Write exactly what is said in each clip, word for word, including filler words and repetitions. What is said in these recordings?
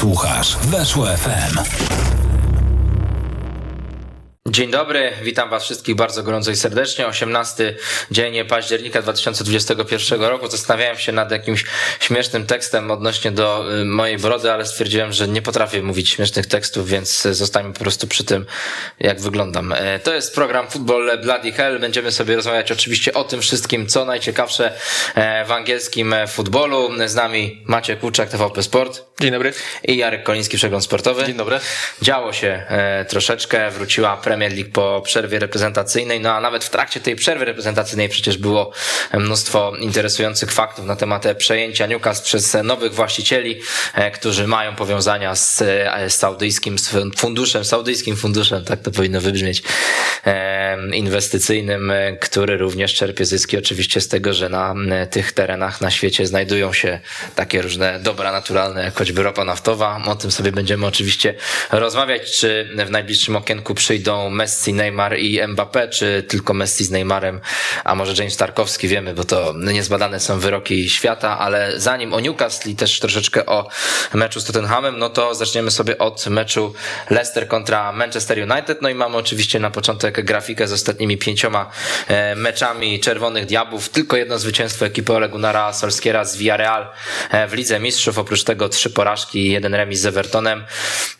Słuchasz Weszło F M. Dzień dobry, witam Was wszystkich bardzo gorąco i serdecznie. osiemnasty dzień października dwa tysiące dwudziestego pierwszego roku. Zastanawiałem się nad jakimś śmiesznym tekstem odnośnie do mojej brody, ale stwierdziłem, że nie potrafię mówić śmiesznych tekstów, więc zostańmy po prostu przy tym, jak wyglądam. To jest program Football Bloody Hell. Będziemy sobie rozmawiać oczywiście o tym wszystkim, co najciekawsze w angielskim futbolu. Z nami Maciej Łuczak, T V P Sport. Dzień dobry. I Jarek Koliński, Przegląd Sportowy. Dzień dobry. Działo się troszeczkę, wróciła premiera Premier League po przerwie reprezentacyjnej, no a nawet w trakcie tej przerwy reprezentacyjnej przecież było mnóstwo interesujących faktów na temat przejęcia Newcastle przez nowych właścicieli, którzy mają powiązania z saudyjskim z funduszem, saudyjskim funduszem, tak to powinno wybrzmieć, inwestycyjnym, który również czerpie zyski oczywiście z tego, że na tych terenach na świecie znajdują się takie różne dobra naturalne, jak choćby ropa naftowa. O tym sobie będziemy oczywiście rozmawiać, czy w najbliższym okienku przyjdą Messi, Neymar i Mbappé, czy tylko Messi z Neymarem, a może James Tarkowski, wiemy, bo to niezbadane są wyroki świata, ale zanim o Newcastle i też troszeczkę o meczu z Tottenhamem, no to zaczniemy sobie od meczu Leicester kontra Manchester United, no i mamy oczywiście na początek grafikę z ostatnimi pięcioma meczami Czerwonych Diabłów, tylko jedno zwycięstwo ekipy Ole Gunnara Solskjaera z Villarreal w Lidze Mistrzów, oprócz tego trzy porażki i jeden remis z Evertonem.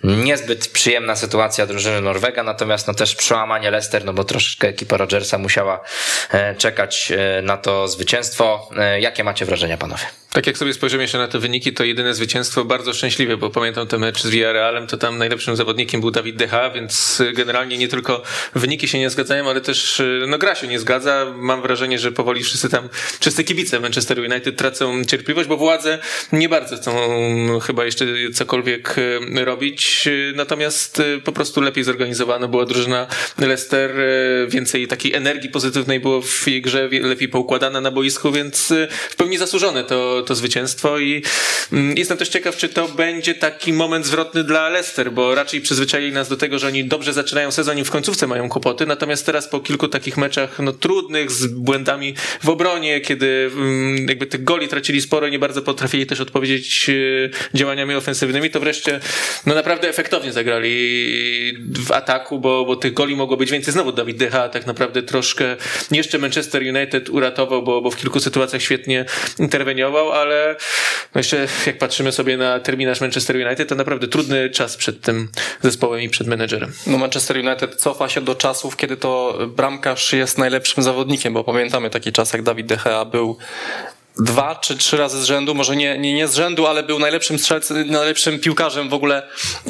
Niezbyt przyjemna sytuacja drużyny Norwega, natomiast no też przełamanie Leicester, no bo troszeczkę ekipa Rodgersa musiała czekać na to zwycięstwo. Jakie macie wrażenia, panowie? Tak jak sobie spojrzymy jeszcze na te wyniki, to jedyne zwycięstwo bardzo szczęśliwe, bo pamiętam ten mecz z Villarrealem, to tam najlepszym zawodnikiem był David De Gea, więc generalnie nie tylko wyniki się nie zgadzają, ale też no gra się nie zgadza. Mam wrażenie, że powoli wszyscy tam, wszyscy kibice Manchesteru United tracą cierpliwość, bo władze nie bardzo chcą chyba jeszcze cokolwiek robić, natomiast po prostu lepiej zorganizowana była drużyna Leicester, więcej takiej energii pozytywnej było w jej grze, lepiej poukładana na boisku, więc w pełni zasłużone to, to zwycięstwo i jestem też ciekaw, czy to będzie taki moment zwrotny dla Leicester, bo raczej przyzwyczaili nas do tego, że oni dobrze zaczynają sezon i w końcówce mają kłopoty, natomiast teraz po kilku takich meczach no, trudnych, z błędami w obronie, kiedy jakby tych goli tracili sporo i nie bardzo potrafili też odpowiedzieć działaniami ofensywnymi, to wreszcie no naprawdę efektownie zagrali w ataku, bo, bo tych goli mogło być więcej. Znowu David De Gea tak naprawdę troszkę jeszcze Manchester United uratował, bo, bo w kilku sytuacjach świetnie interweniował, ale no jeszcze jak patrzymy sobie na terminarz Manchester United, to naprawdę trudny czas przed tym zespołem i przed menedżerem. No Manchester United cofa się do czasów, kiedy to bramkarz jest najlepszym zawodnikiem, bo pamiętamy taki czas, jak David De Gea był dwa czy trzy razy z rzędu, może nie, nie, nie z rzędu, ale był najlepszym strzelcem, najlepszym piłkarzem w ogóle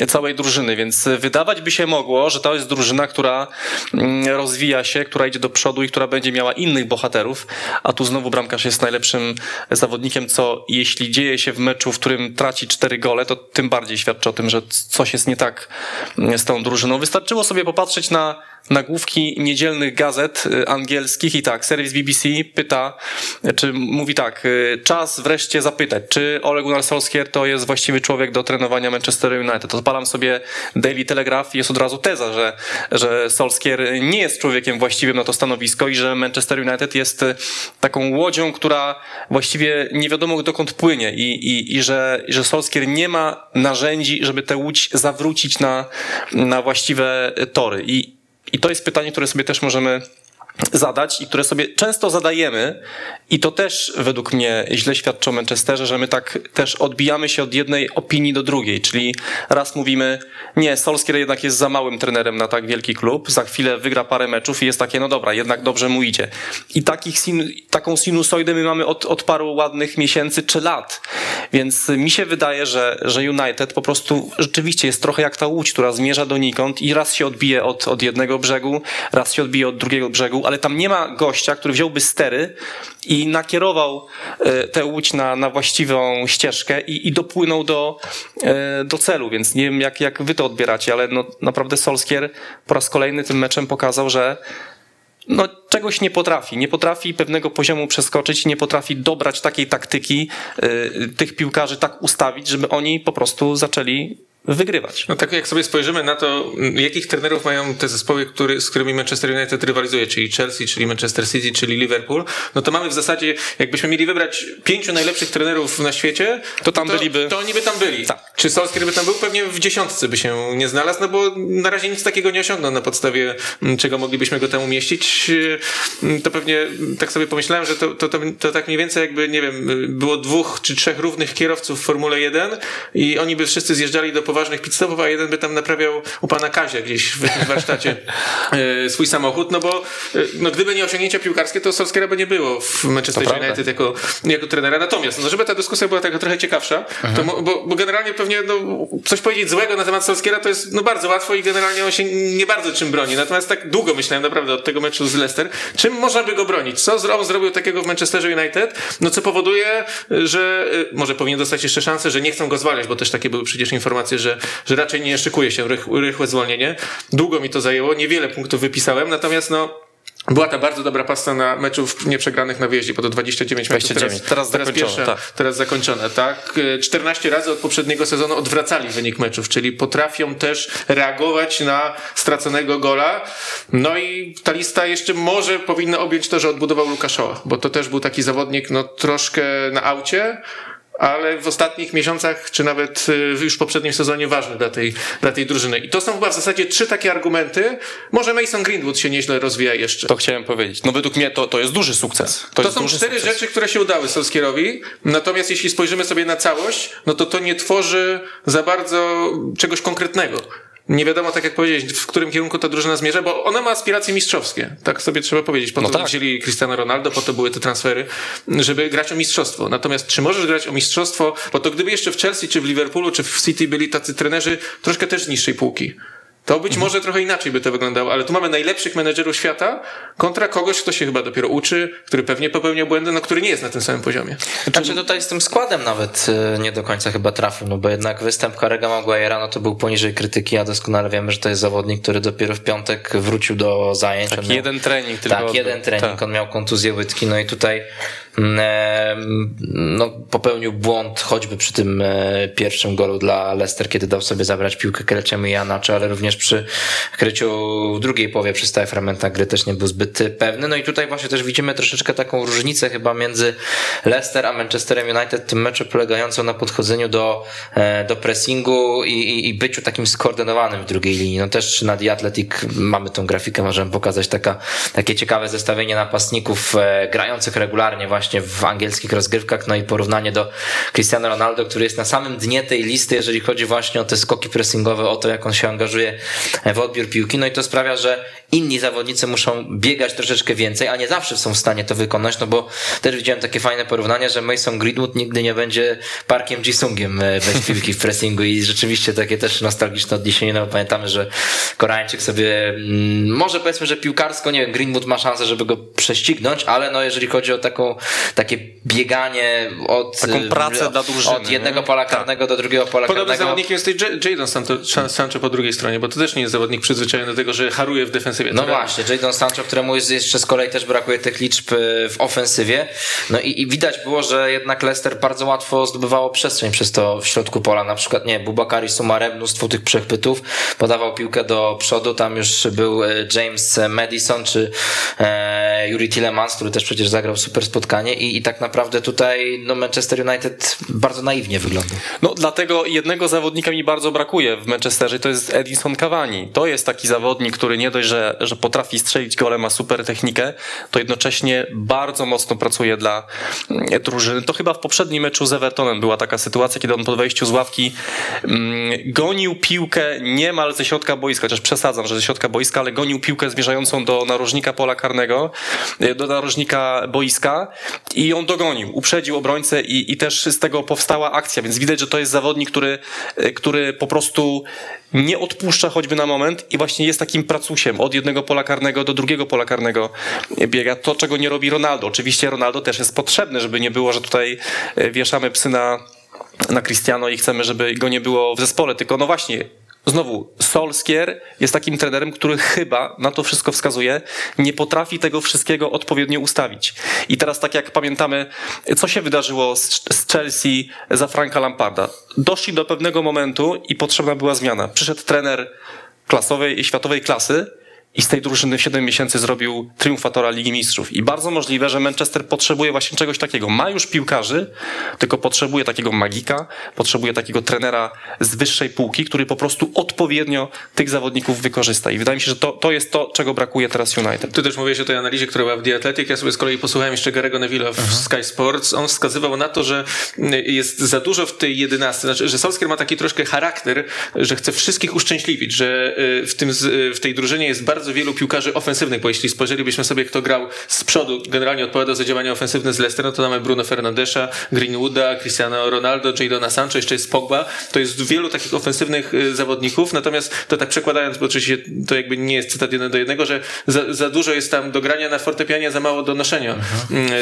całej drużyny, więc wydawać by się mogło, że to jest drużyna, która rozwija się, która idzie do przodu i która będzie miała innych bohaterów, a tu znowu bramkarz jest najlepszym zawodnikiem, co jeśli dzieje się w meczu, w którym traci cztery gole, to tym bardziej świadczy o tym, że coś jest nie tak z tą drużyną. Wystarczyło sobie popatrzeć na nagłówki niedzielnych gazet angielskich i tak, serwis B B C pyta, czy mówi tak, czas wreszcie zapytać, czy Ole Gunnar Solskjaer to jest właściwy człowiek do trenowania Manchester United. Odpalam sobie Daily Telegraph i jest od razu teza, że, że Solskjaer nie jest człowiekiem właściwym na to stanowisko i że Manchester United jest taką łodzią, która właściwie nie wiadomo dokąd płynie i, i, i że, że Solskjaer nie ma narzędzi, żeby tę łódź zawrócić na, na właściwe tory. I I to jest pytanie, które sobie też możemy zadać i które sobie często zadajemy i to też według mnie źle świadczy o Manchesterze, że my tak też odbijamy się od jednej opinii do drugiej, czyli raz mówimy, nie, Solskjaer jednak jest za małym trenerem na tak wielki klub, za chwilę wygra parę meczów i jest takie, no dobra, jednak dobrze mu idzie. I takich sin- taką sinusoidę my mamy od, od paru ładnych miesięcy czy lat, więc mi się wydaje, że, że United po prostu rzeczywiście jest trochę jak ta łódź, która zmierza donikąd i raz się odbije od, od jednego brzegu, raz się odbije od drugiego brzegu, ale tam nie ma gościa, który wziąłby stery i nakierował y, tę łódź na, na właściwą ścieżkę i, i dopłynął do, y, do celu, więc nie wiem jak, jak wy to odbieracie, ale no, naprawdę Solskjaer po raz kolejny tym meczem pokazał, że no, czegoś nie potrafi, nie potrafi pewnego poziomu przeskoczyć, nie potrafi dobrać takiej taktyki, y, tych piłkarzy tak ustawić, żeby oni po prostu zaczęli wygrywać. No tak jak sobie spojrzymy na to, jakich trenerów mają te zespoły, który, z którymi Manchester United rywalizuje, czyli Chelsea, czyli Manchester City, czyli Liverpool, no to mamy w zasadzie, jakbyśmy mieli wybrać pięciu najlepszych trenerów na świecie, to tam to, byliby. To oni by tam byli. Tak. czy Solskjaer by tam był, pewnie w dziesiątce by się nie znalazł, no bo na razie nic takiego nie osiągnął, na podstawie czego moglibyśmy go tam umieścić. To pewnie tak sobie pomyślałem, że to, to, to, to tak mniej więcej jakby, nie wiem, było dwóch czy trzech równych kierowców w Formule jeden i oni by wszyscy zjeżdżali do poważnych pitstopów, a jeden by tam naprawiał u pana Kazia gdzieś w warsztacie swój samochód, no bo no gdyby nie osiągnięcia piłkarskie, to Solskjaera by nie było w Manchester United jako, jako trenera. Natomiast, no żeby ta dyskusja była taka trochę ciekawsza, to, bo, bo generalnie pewnie no, coś powiedzieć złego na temat Solskjaera to jest no, bardzo łatwo i generalnie on się nie bardzo czym broni. Natomiast tak długo myślałem naprawdę od tego meczu z Leicester, czym można by go bronić? Co on zrobił takiego w Manchesterze United? No co powoduje, że może powinien dostać jeszcze szansę, że nie chcą go zwalniać, bo też takie były przecież informacje, że, że raczej nie szykuje się rychłe zwolnienie. Długo mi to zajęło, niewiele punktów wypisałem, natomiast no była ta bardzo dobra pasta na meczów nieprzegranych na wyjeździe, bo to dwadzieścia dziewięć meczów teraz, teraz, teraz pierwsza, tak. teraz zakończone, tak? czternaście razy od poprzedniego sezonu odwracali wynik meczów, czyli potrafią też reagować na straconego gola. No i ta lista jeszcze może powinna objąć to, że odbudował Luka Shawa, bo to też był taki zawodnik, no troszkę na aucie, ale w ostatnich miesiącach, czy nawet już w poprzednim sezonie ważny dla tej, dla tej drużyny. I to są chyba w zasadzie trzy takie argumenty. Może Mason Greenwood się nieźle rozwija jeszcze. To chciałem powiedzieć. No według mnie to, to jest duży sukces. To, to są cztery sukces. rzeczy, które się udały Solskjaerowi. Natomiast jeśli spojrzymy sobie na całość, no to to nie tworzy za bardzo czegoś konkretnego. Nie wiadomo, tak jak powiedzieć, w którym kierunku ta drużyna zmierza, bo ona ma aspiracje mistrzowskie. Tak sobie trzeba powiedzieć. Po no to tak. wzięli Cristiano Ronaldo, po to były te transfery, żeby grać o mistrzostwo. Natomiast czy możesz grać o mistrzostwo? Bo to gdyby jeszcze w Chelsea, czy w Liverpoolu, czy w City byli tacy trenerzy troszkę też z niższej półki, to być może trochę inaczej by to wyglądało, ale tu mamy najlepszych menedżerów świata kontra kogoś, kto się chyba dopiero uczy, który pewnie popełnia błędy, no który nie jest na tym samym poziomie. Znaczy tutaj z tym składem nawet nie do końca chyba trafił, no bo jednak występ Harry'ego Maguire'a no to był poniżej krytyki, a doskonale wiemy, że to jest zawodnik, który dopiero w piątek wrócił do zajęć. Tak, miał... jeden trening tylko. Tak, jeden trening, tak. On miał kontuzję łydki, no i tutaj no popełnił błąd choćby przy tym pierwszym golu dla Leicester, kiedy dał sobie zabrać piłkę Kreciemu i Janacze, ale również przy kryciu w drugiej połowie przy stałych fragmentach gry też nie był zbyt pewny. No i tutaj właśnie też widzimy troszeczkę taką różnicę chyba między Leicester a Manchesterem United, tym meczu polegającą na podchodzeniu do, do pressingu i, i, i byciu takim skoordynowanym w drugiej linii. No też na The Athletic mamy tą grafikę, możemy pokazać taka, takie ciekawe zestawienie napastników grających regularnie właśnie w angielskich rozgrywkach, no i porównanie do Cristiano Ronaldo, który jest na samym dnie tej listy, jeżeli chodzi właśnie o te skoki pressingowe, o to jak on się angażuje w odbiór piłki, no i to sprawia, że inni zawodnicy muszą biegać troszeczkę więcej, a nie zawsze są w stanie to wykonać, no bo też widziałem takie fajne porównanie, że Mason Greenwood nigdy nie będzie Parkiem Ji-sungiem bez piłki w pressingu i rzeczywiście takie też nostalgiczne odniesienie, no bo pamiętamy, że Koreańczyk sobie może powiedzmy, że piłkarsko, nie wiem, Greenwood ma szansę, żeby go prześcignąć, ale no jeżeli chodzi o taką, takie bieganie od, taką pracę od, dla drużyny, od jednego pola karnego tak. do drugiego pola karnego. Podobny zawodnikiem jest Jadon Sancho po drugiej stronie, bo to też nie jest zawodnik przyzwyczajony do tego, że haruje w defensywie. No terenu. Właśnie, Jadon Sancho, któremu jeszcze z kolei też brakuje tych liczb w ofensywie. No i, i widać było, że jednak Leicester bardzo łatwo zdobywało przestrzeń przez to w środku pola. Na przykład, nie, Boubakary Soumaré, mnóstwo tych przechwytów, podawał piłkę do przodu, tam już był James Maddison czy e, Yuri Tillemans, który też przecież zagrał super spotkanie i, i tak naprawdę tutaj no Manchester United bardzo naiwnie wygląda. No dlatego jednego zawodnika mi bardzo brakuje w Manchesterze, to jest Edinson Cavani. To jest taki zawodnik, który nie dość, że, że potrafi strzelić golem, ma super technikę, to jednocześnie bardzo mocno pracuje dla drużyny. To chyba w poprzednim meczu z Evertonem była taka sytuacja, kiedy on po wejściu z ławki mm, gonił piłkę niemal ze środka boiska, chociaż przesadzam, że ze środka boiska, ale gonił piłkę zmierzającą do narożnika pola karnego, do narożnika boiska i on dogonił, uprzedził obrońcę i, i też z tego powstała akcja, więc widać, że to jest zawodnik, który, który po prostu nie odpuszcza choćby na moment i właśnie jest takim pracusiem od jednego pola karnego do drugiego pola karnego biega, to czego nie robi Ronaldo. Oczywiście Ronaldo też jest potrzebny, żeby nie było, że tutaj wieszamy psy na, na Cristiano i chcemy, żeby go nie było w zespole, tylko no właśnie znowu, Solskjaer jest takim trenerem, który chyba, na to wszystko wskazuje, nie potrafi tego wszystkiego odpowiednio ustawić. I teraz tak jak pamiętamy, co się wydarzyło z, z Chelsea za Franka Lamparda. Doszli do pewnego momentu i potrzebna była zmiana. Przyszedł trener klasowej i światowej klasy i z tej drużyny w siedem miesięcy zrobił triumfatora Ligi Mistrzów. I bardzo możliwe, że Manchester potrzebuje właśnie czegoś takiego. Ma już piłkarzy, tylko potrzebuje takiego magika, potrzebuje takiego trenera z wyższej półki, który po prostu odpowiednio tych zawodników wykorzysta. I wydaje mi się, że to, to jest to, czego brakuje teraz United. Ty też mówiłeś o tej analizie, która była w The Athletic. Ja sobie z kolei posłuchałem jeszcze Gary'ego Neville'a w Aha. Sky Sports. On wskazywał na to, że jest za dużo w tej jedenastce. Znaczy, że Solskjaer ma taki troszkę charakter, że chce wszystkich uszczęśliwić, że w, tym, w tej drużynie jest bardzo wielu piłkarzy ofensywnych, bo jeśli spojrzelibyśmy sobie, kto grał z przodu, generalnie odpowiadał za działania ofensywne z Leicester, no to mamy Bruno Fernandesza, Greenwooda, Cristiano Ronaldo, Jadona Sancho, jeszcze jest Pogba. To jest wielu takich ofensywnych zawodników, natomiast to tak przekładając, bo oczywiście to jakby nie jest cytat jeden do jednego, że za, za dużo jest tam do grania na fortepianie, za mało do noszenia Aha.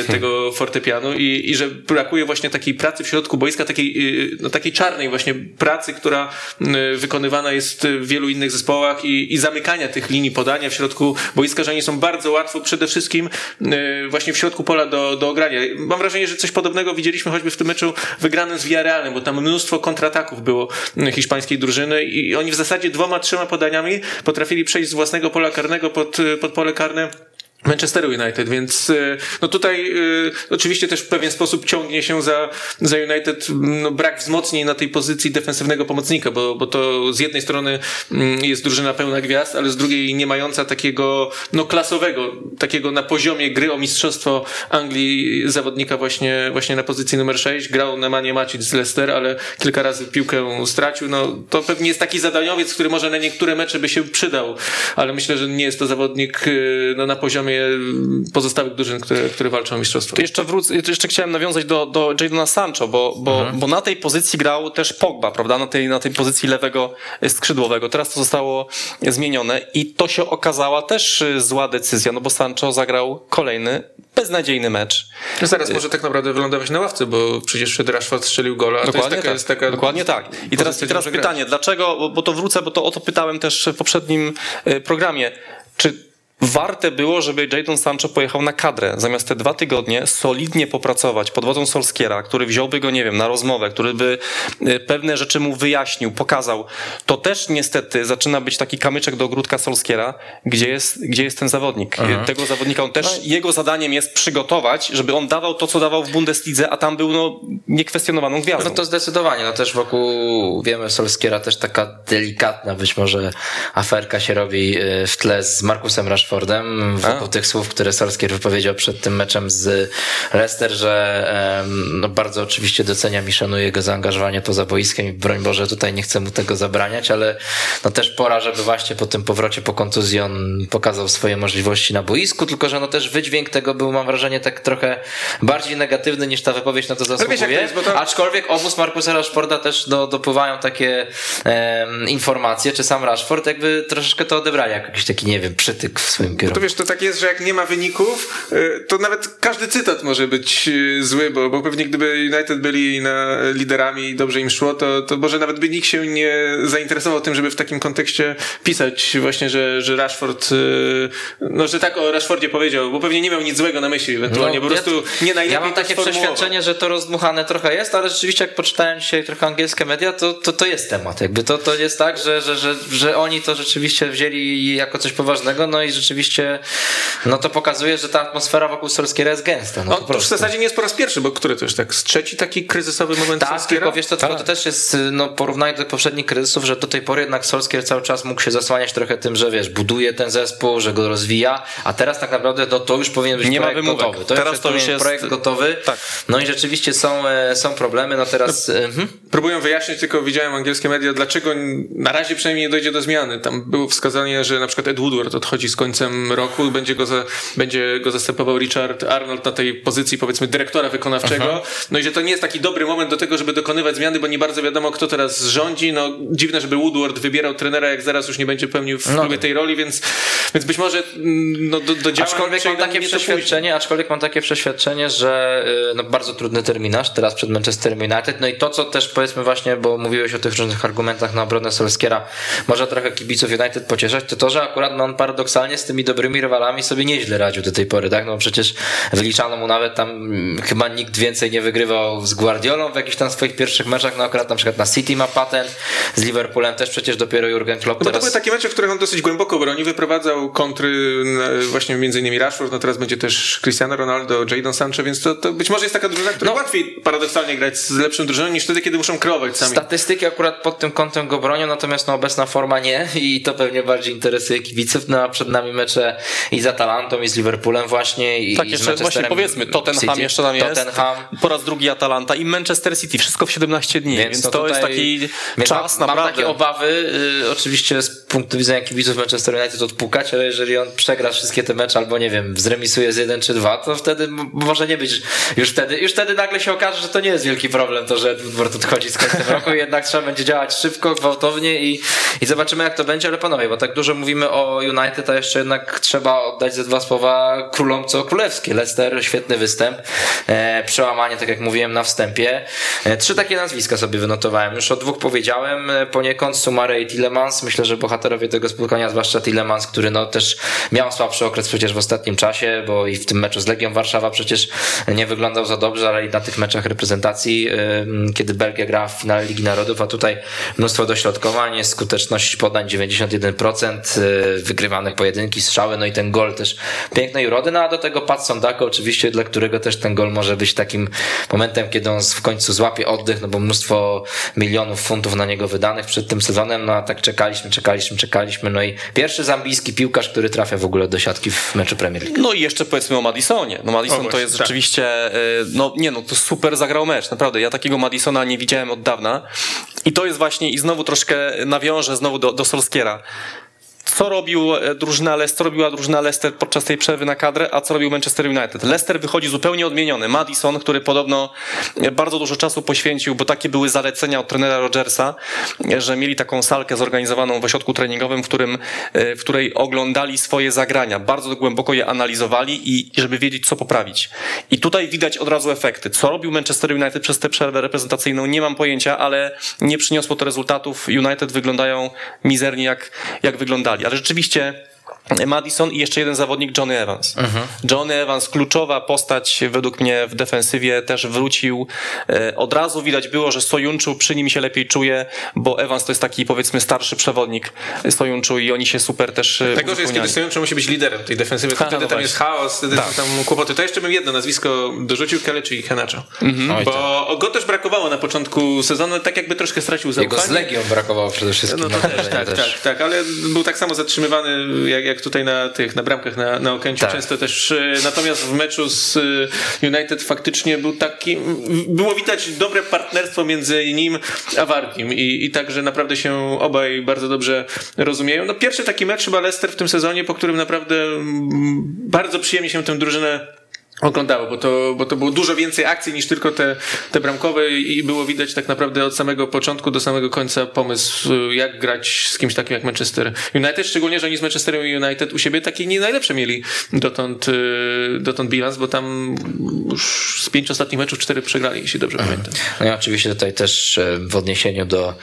tego fortepianu i, i że brakuje właśnie takiej pracy w środku boiska, takiej, no, takiej czarnej właśnie pracy, która wykonywana jest w wielu innych zespołach i, i zamykania tych linii podania w środku boiska, że oni są bardzo łatwo przede wszystkim właśnie w środku pola do, do ogrania. Mam wrażenie, że coś podobnego widzieliśmy choćby w tym meczu wygranym z Villarrealem, bo tam mnóstwo kontrataków było hiszpańskiej drużyny i oni w zasadzie dwoma, trzema podaniami potrafili przejść z własnego pola karnego pod, pod pole karne Manchesteru United, więc no tutaj y, oczywiście też w pewien sposób ciągnie się za, za United no, brak wzmocnień na tej pozycji defensywnego pomocnika, bo, bo to z jednej strony jest drużyna pełna gwiazd, ale z drugiej nie mająca takiego no klasowego, takiego na poziomie gry o mistrzostwo Anglii zawodnika właśnie, właśnie na pozycji numer sześć. Grał Nemanja Matić z Leicester, ale kilka razy piłkę stracił. No to pewnie jest taki zadaniowiec, który może na niektóre mecze by się przydał, ale myślę, że nie jest to zawodnik no, na poziomie pozostałych drużyn, które, które walczą o mistrzostwo. To jeszcze, wrócę, jeszcze chciałem nawiązać do, do Jadona Sancho, bo, bo, mhm. bo na tej pozycji grał też Pogba, prawda? Na tej, na tej pozycji lewego skrzydłowego. Teraz to zostało zmienione i to się okazała też zła decyzja, no bo Sancho zagrał kolejny beznadziejny mecz. No zaraz może tak naprawdę wylądować na ławce, bo przecież wtedy Rashford strzelił gola. A dokładnie to jest taka, tak. Jest taka dokładnie tak. I teraz, i teraz pytanie, grać. Dlaczego? Bo to wrócę, bo to o to pytałem też w poprzednim programie. Czy warte było, żeby Jadon Sancho pojechał na kadrę, zamiast te dwa tygodnie solidnie popracować pod wodzą Solskjaera, który wziąłby go, nie wiem, na rozmowę, który by pewne rzeczy mu wyjaśnił, pokazał. To też niestety zaczyna być taki kamyczek do ogródka Solskjaera, gdzie jest, gdzie jest ten zawodnik. Aha. Tego zawodnika on też, jego zadaniem jest przygotować, żeby on dawał to, co dawał w Bundeslidze, a tam był no, niekwestionowaną gwiazdą. No to zdecydowanie, no też wokół, wiemy, Solskjaera też taka delikatna być może aferka się robi w tle z Markusem Rashfordem. Fordem, wokół A. tych słów, które Solskjaer wypowiedział przed tym meczem z Leicester, że um, no bardzo oczywiście doceniam i szanuję jego zaangażowanie poza boiskiem i broń Boże, tutaj nie chcę mu tego zabraniać, ale no też pora, żeby właśnie po tym powrocie po kontuzji on pokazał swoje możliwości na boisku, tylko że no też wydźwięk tego był, mam wrażenie, tak trochę bardziej negatywny niż ta wypowiedź na to zasługuje, to... aczkolwiek obóz Markusa Rashforda też do, dopływają takie um, informacje, czy sam Rashford jakby troszeczkę to odebrali, jak jakiś taki, nie wiem, przytyk w swoim kierunku. To wiesz, to tak jest, że jak nie ma wyników, to nawet każdy cytat może być zły, bo, bo pewnie gdyby United byli na liderami i dobrze im szło, to, to może nawet by nikt się nie zainteresował tym, żeby w takim kontekście pisać właśnie, że, że Rashford, no że tak o Rashfordzie powiedział, bo pewnie nie miał nic złego na myśli, ewentualnie no, po prostu nie najlepiej. Ja mam takie przeświadczenie, że to rozdmuchane trochę jest, ale rzeczywiście jak poczytałem dzisiaj trochę angielskie media, to, to, to jest temat. Jakby to, to jest tak, że, że, że, że oni to rzeczywiście wzięli jako coś poważnego, no i rzeczywiście, no to pokazuje, że ta atmosfera wokół Solskjaera jest gęsta. No, no to w zasadzie nie jest po raz pierwszy, bo który to już tak z trzeci taki kryzysowy moment tak, Solskjaera? Tylko wiesz, to, tak. to też jest no, porównanie do poprzednich kryzysów, że do tej pory jednak Solskjaer cały czas mógł się zasłaniać trochę tym, że wiesz, buduje ten zespół, że go rozwija, a teraz tak naprawdę no, to już powinien być nie projekt ma gotowy. To teraz już to już jest projekt gotowy. Tak. No i rzeczywiście są, są problemy, no teraz... No, mhm. Próbuję wyjaśnić, tylko widziałem angielskie media, dlaczego na razie przynajmniej nie dojdzie do zmiany. Tam było wskazanie, że na przykład Ed Woodward odchodzi z końcem roku, będzie go, za, będzie go zastępował Richard Arnold na tej pozycji, powiedzmy, dyrektora wykonawczego. Aha. No i że to nie jest taki dobry moment do tego, żeby dokonywać zmiany, bo nie bardzo wiadomo, kto teraz rządzi. No dziwne, żeby Woodward wybierał trenera, jak zaraz już nie będzie pełnił w klubie no. tej roli, więc, więc być może no, do, do działań... Aczkolwiek mam takie przeświadczenie, aczkolwiek mam takie przeświadczenie, że no, bardzo trudny terminarz teraz przed Manchester United. No i to, co też powiedzmy właśnie, bo mówiłeś o tych różnych argumentach na obronę Solskjaera, może trochę kibiców United pocieszać, to to, że akurat no, on paradoksalnie tymi dobrymi rywalami sobie nieźle radził do tej pory, tak? No przecież wyliczano mu nawet tam, chyba nikt więcej nie wygrywał z Guardiolą w jakichś tam swoich pierwszych meczach, no akurat na przykład na City ma patent, z Liverpoolem też przecież dopiero Jurgen Klopp teraz... No to były takie mecze, w których on dosyć głęboko broni, wyprowadzał kontry właśnie między innymi Rashford, no teraz będzie też Cristiano Ronaldo, Jadon Sancho, więc to, to być może jest taka drużyna, która no, łatwiej paradoksalnie grać z lepszym drużyną niż wtedy, kiedy muszą krować sami. Statystyki akurat pod tym kątem go bronią, natomiast no obecna forma nie i to pewnie bardziej interesuje kibiców, no a przed nami mecze i z Atalantą, i z Liverpoolem właśnie, i tak, i jeszcze właśnie powiedzmy, Tottenham City. Jeszcze tam jest, Tottenham. Po raz drugi Atalanta i Manchester City, wszystko w siedemnaście dni, więc, więc to, to jest taki czas ma, naprawdę. Mam takie obawy, y, oczywiście z punktu widzenia kibiców Manchester United odpukać, ale jeżeli on przegra wszystkie te mecze albo nie wiem, zremisuje z jeden czy dwa, to wtedy może nie być, już wtedy, już wtedy nagle się okaże, że to nie jest wielki problem to, że Edward odchodzi z końcem roku, jednak trzeba będzie działać szybko, gwałtownie i, i zobaczymy jak to będzie, ale panowie, bo tak dużo mówimy o United, a jeszcze jednak trzeba oddać ze dwa słowa królom co królewskie. Leicester, świetny występ, e, przełamanie, tak jak mówiłem na wstępie. E, trzy takie nazwiska sobie wynotowałem, już o dwóch powiedziałem, e, poniekąd Sumarę i Tillemans, myślę, że bohaterowie tego spotkania, zwłaszcza Tillemans, który no też miał słabszy okres przecież w ostatnim czasie, bo i w tym meczu z Legią Warszawa przecież nie wyglądał za dobrze, ale i na tych meczach reprezentacji, e, kiedy Belgia grała w finale Ligi Narodów, a tutaj mnóstwo dośrodkowań, skuteczność podań dziewięćdziesiąt jeden procent, e, wygrywanych pojedynki, strzały, no i ten gol też pięknej urody, no a do tego Pat Sondaka oczywiście, dla którego też ten gol może być takim momentem, kiedy on w końcu złapie oddech, no bo mnóstwo milionów funtów na niego wydanych przed tym sezonem, no a tak czekaliśmy, czekaliśmy, czekaliśmy, no i pierwszy zambijski piłkarz, który trafia w ogóle do siatki w meczu Premier League. No i jeszcze powiedzmy o Madisonie, no Madison właśnie, to jest tak. Rzeczywiście, no nie no, to super zagrał mecz, naprawdę, ja takiego Madisona nie widziałem od dawna i to jest właśnie, i znowu troszkę nawiążę znowu do, do Solskjaera. Co robił drużyna Leicester, co robiła drużyna Leicester podczas tej przerwy na kadrę, a co robił Manchester United? Leicester wychodzi zupełnie odmieniony. Maddison, który podobno bardzo dużo czasu poświęcił, bo takie były zalecenia od trenera Rodgersa, że mieli taką salkę zorganizowaną w ośrodku treningowym, w, którym, w której oglądali swoje zagrania. Bardzo głęboko je analizowali i żeby wiedzieć, co poprawić. I tutaj widać od razu efekty. Co robił Manchester United przez tę przerwę reprezentacyjną, nie mam pojęcia, ale nie przyniosło to rezultatów. United wyglądają mizernie, jak, jak wyglądali. Ale rzeczywiście Maddison i jeszcze jeden zawodnik, Johnny Evans. Mhm. Johnny Evans, kluczowa postać według mnie w defensywie, też wrócił. Od razu widać było, że Sojunczu przy nim się lepiej czuje, bo Evans to jest taki powiedzmy starszy przewodnik Sojunczu i oni się super też tego, że jest, kiedy Sojunczu musi być liderem tej defensywy, to ha, wtedy no tam właśnie. Jest chaos, wtedy tak. Są tam kłopoty. To jeszcze bym jedno nazwisko dorzucił, Kele, czyli Henacho. Mhm. Bo go też brakowało na początku sezonu, tak jakby troszkę stracił zaufanie. Jego z Legią brakowało przede wszystkim. No to też, też, tak, też. Tak, tak, ale był tak samo zatrzymywany jak, jak tutaj na tych, na bramkach, na, na Okęciu tak. Często też. Natomiast w meczu z United faktycznie był taki, było widać dobre partnerstwo między nim a Wargim i, i tak, że naprawdę się obaj bardzo dobrze rozumieją. No pierwszy taki mecz chyba Leicester w tym sezonie, po którym naprawdę bardzo przyjemnie się tę drużynę oglądało, bo to, bo to było dużo więcej akcji niż tylko te, te bramkowe i było widać tak naprawdę od samego początku do samego końca pomysł, jak grać z kimś takim jak Manchester United, szczególnie, że oni z Manchesterem United u siebie taki nie najlepsze mieli dotąd, dotąd bilans, bo tam już z pięciu ostatnich meczów cztery przegrali, jeśli dobrze mhm. pamiętam. No i oczywiście tutaj też w odniesieniu do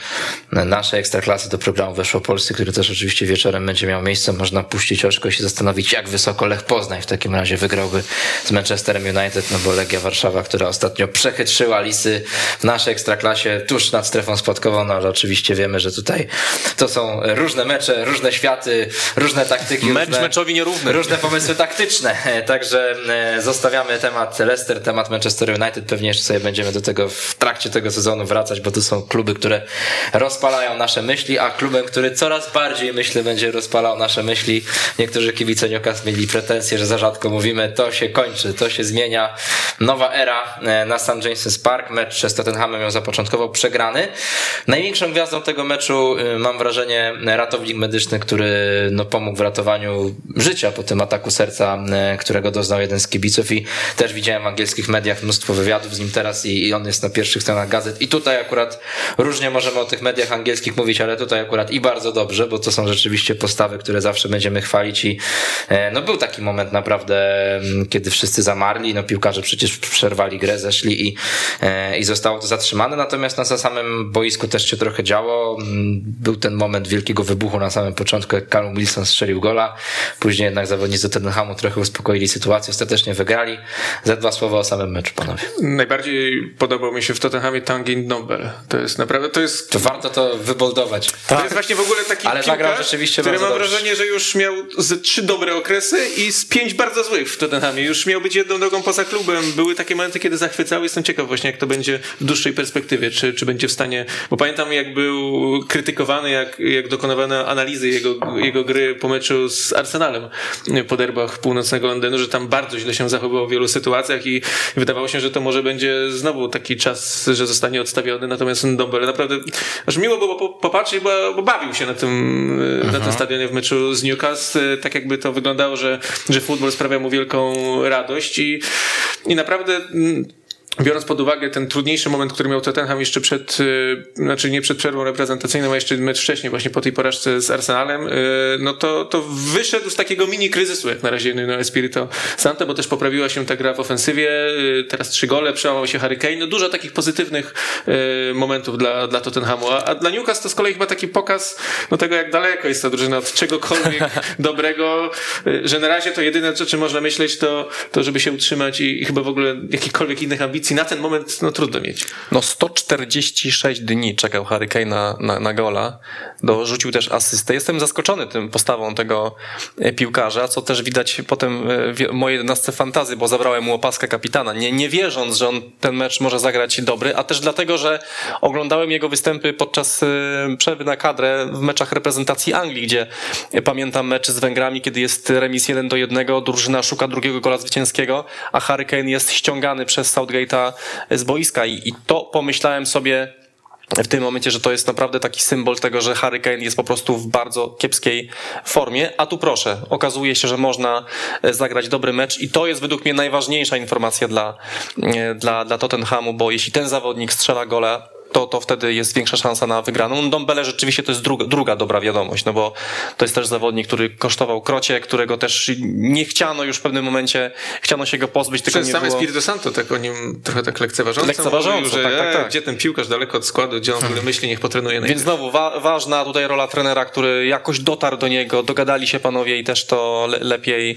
naszej Ekstraklasy, do programu Weszło Polscy, który też oczywiście wieczorem będzie miał miejsce, można puścić oczko i się zastanowić, jak wysoko Lech Poznań w takim razie wygrałby z Manchester Manchesterem United, no bo Legia Warszawa, która ostatnio przechytrzyła lisy w naszej Ekstraklasie tuż nad strefą spadkową, no ale oczywiście wiemy, że tutaj to są różne mecze, różne światy, różne taktyki. Mecz różne, meczowi nierówny. Różne pomysły taktyczne. Także zostawiamy temat Leicester, temat Manchester United. Pewnie jeszcze sobie będziemy do tego w trakcie tego sezonu wracać, bo to są kluby, które rozpalają nasze myśli, a klubem, który coraz bardziej, myślę, będzie rozpalał nasze myśli. Niektórzy kibice Newcastle mieli pretensje, że za rzadko mówimy, to się kończy. To się zmienia. Nowa era na Saint James's Park. Mecz z Tottenhamem ją zapoczątkował przegrany. Największą gwiazdą tego meczu, mam wrażenie, ratownik medyczny, który no, pomógł w ratowaniu życia po tym ataku serca, którego doznał jeden z kibiców i też widziałem w angielskich mediach mnóstwo wywiadów z nim teraz i, i on jest na pierwszych stronach gazet. I tutaj akurat różnie możemy o tych mediach angielskich mówić, ale tutaj akurat i bardzo dobrze, bo to są rzeczywiście postawy, które zawsze będziemy chwalić i no, był taki moment naprawdę, kiedy wszyscy zamarli, no piłkarze przecież przerwali grę, zeszli i, i zostało to zatrzymane, natomiast na samym boisku też się trochę działo. Był ten moment wielkiego wybuchu na samym początku, jak Callum Wilson strzelił gola, później jednak zawodnicy Tottenhamu trochę uspokoili sytuację, ostatecznie wygrali. Za dwa słowa o samym meczu, panowie. Najbardziej podobał mi się w Tottenhamie Tanguy Ndombele. To jest naprawdę, to jest... To warto to wyboldować. Tak. To jest właśnie w ogóle taki Ale piłkarz, który mam wrażenie, że już miał ze trzy dobre okresy i z pięć bardzo złych w Tottenhamie. Już miał być jedną nogą poza klubem. Były takie momenty, kiedy zachwycały. Jestem ciekaw właśnie, jak to będzie w dłuższej perspektywie. Czy, czy będzie w stanie... Bo pamiętam, jak był krytykowany, jak, jak dokonywano analizy jego, jego gry po meczu z Arsenalem po derbach północnego Londynu, że tam bardzo źle się zachowywał w wielu sytuacjach i wydawało się, że to może będzie znowu taki czas, że zostanie odstawiony. Natomiast Ndombele naprawdę... Aż miło było popatrzeć, bo, bo bawił się na tym, na tym stadionie w meczu z Newcastle. Tak jakby to wyglądało, że, że futbol sprawia mu wielką radość i, i naprawdę... Biorąc pod uwagę ten trudniejszy moment, który miał Tottenham jeszcze przed, znaczy nie przed przerwą reprezentacyjną, a jeszcze mecz wcześniej, właśnie po tej porażce z Arsenalem, no to, to wyszedł z takiego mini kryzysu, jak na razie no Espirito Santo, bo też poprawiła się ta gra w ofensywie, teraz trzy gole, przełamał się Harry Kane, no dużo takich pozytywnych momentów dla, dla Tottenhamu, a, a dla Newcastle to z kolei chyba taki pokaz no tego, jak daleko jest ta drużyna od czegokolwiek dobrego, że na razie to jedyne, o czym można myśleć, to, to żeby się utrzymać i, i chyba w ogóle jakichkolwiek innych ambicji na ten moment no trudno mieć. No sto czterdzieści sześć dni czekał Harry Kane na, na, na gola. Dorzucił też asystę. Jestem zaskoczony tym postawą tego piłkarza, co też widać potem w mojej jedenastce fantazy, bo zabrałem mu opaskę kapitana. Nie, nie wierząc, że on ten mecz może zagrać dobry, a też dlatego, że oglądałem jego występy podczas przerwy na kadrę w meczach reprezentacji Anglii, gdzie pamiętam mecz z Węgrami, kiedy jest remis jeden do jednego, drużyna szuka drugiego gola zwycięskiego, a Harry Kane jest ściągany przez Southgate z boiska i, i to pomyślałem sobie w tym momencie, że to jest naprawdę taki symbol tego, że Harry Kane jest po prostu w bardzo kiepskiej formie, a tu proszę, okazuje się, że można zagrać dobry mecz i to jest według mnie najważniejsza informacja dla, dla, dla Tottenhamu, bo jeśli ten zawodnik strzela gola, to, to wtedy jest większa szansa na wygraną. Ndombele rzeczywiście to jest druga, druga dobra wiadomość, no bo to jest też zawodnik, który kosztował krocie, którego też nie chciano już w pewnym momencie, chciano się go pozbyć, tylko nie było... Sam Espirito Santo tak o nim trochę tak lekceważąco. Lekceważąco, mówił, że tak, tak, tak. Gdzie ten piłkarz daleko od składu, gdzie on w ogóle myśli, niech potrenuje. Najpierw. Więc znowu wa- ważna tutaj rola trenera, który jakoś dotarł do niego, dogadali się panowie i też to le- lepiej,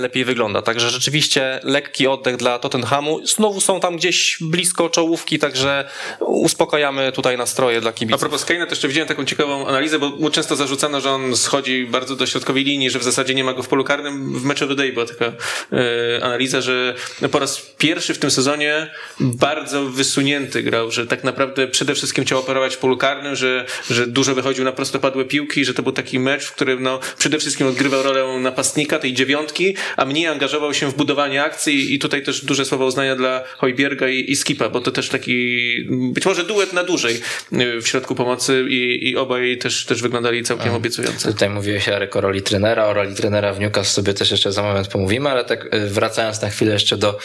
lepiej wygląda. Także rzeczywiście lekki oddech dla Tottenhamu. Znowu są tam gdzieś blisko czołówki, także uspokojenie tutaj nastroje dla kibiców. A propos Kane'a, to jeszcze widziałem taką ciekawą analizę, bo mu często zarzucano, że on schodzi bardzo do środkowej linii, że w zasadzie nie ma go w polu karnym. W meczu Wydej była taka e, analiza, że po raz pierwszy w tym sezonie bardzo wysunięty grał, że tak naprawdę przede wszystkim chciał operować w polu karnym, że, że dużo wychodził na prostopadłe piłki, że to był taki mecz, w którym no, przede wszystkim odgrywał rolę napastnika, tej dziewiątki, a mniej angażował się w budowanie akcji i tutaj też duże słowa uznania dla Hojbjerga i, i Skipa, bo to też taki być może duet na dłużej w środku pomocy i, i obaj też, też wyglądali całkiem obiecująco. Tutaj mówiłeś o roli trenera, o roli trenera w Newcastle sobie też jeszcze za moment pomówimy, ale tak wracając na chwilę jeszcze do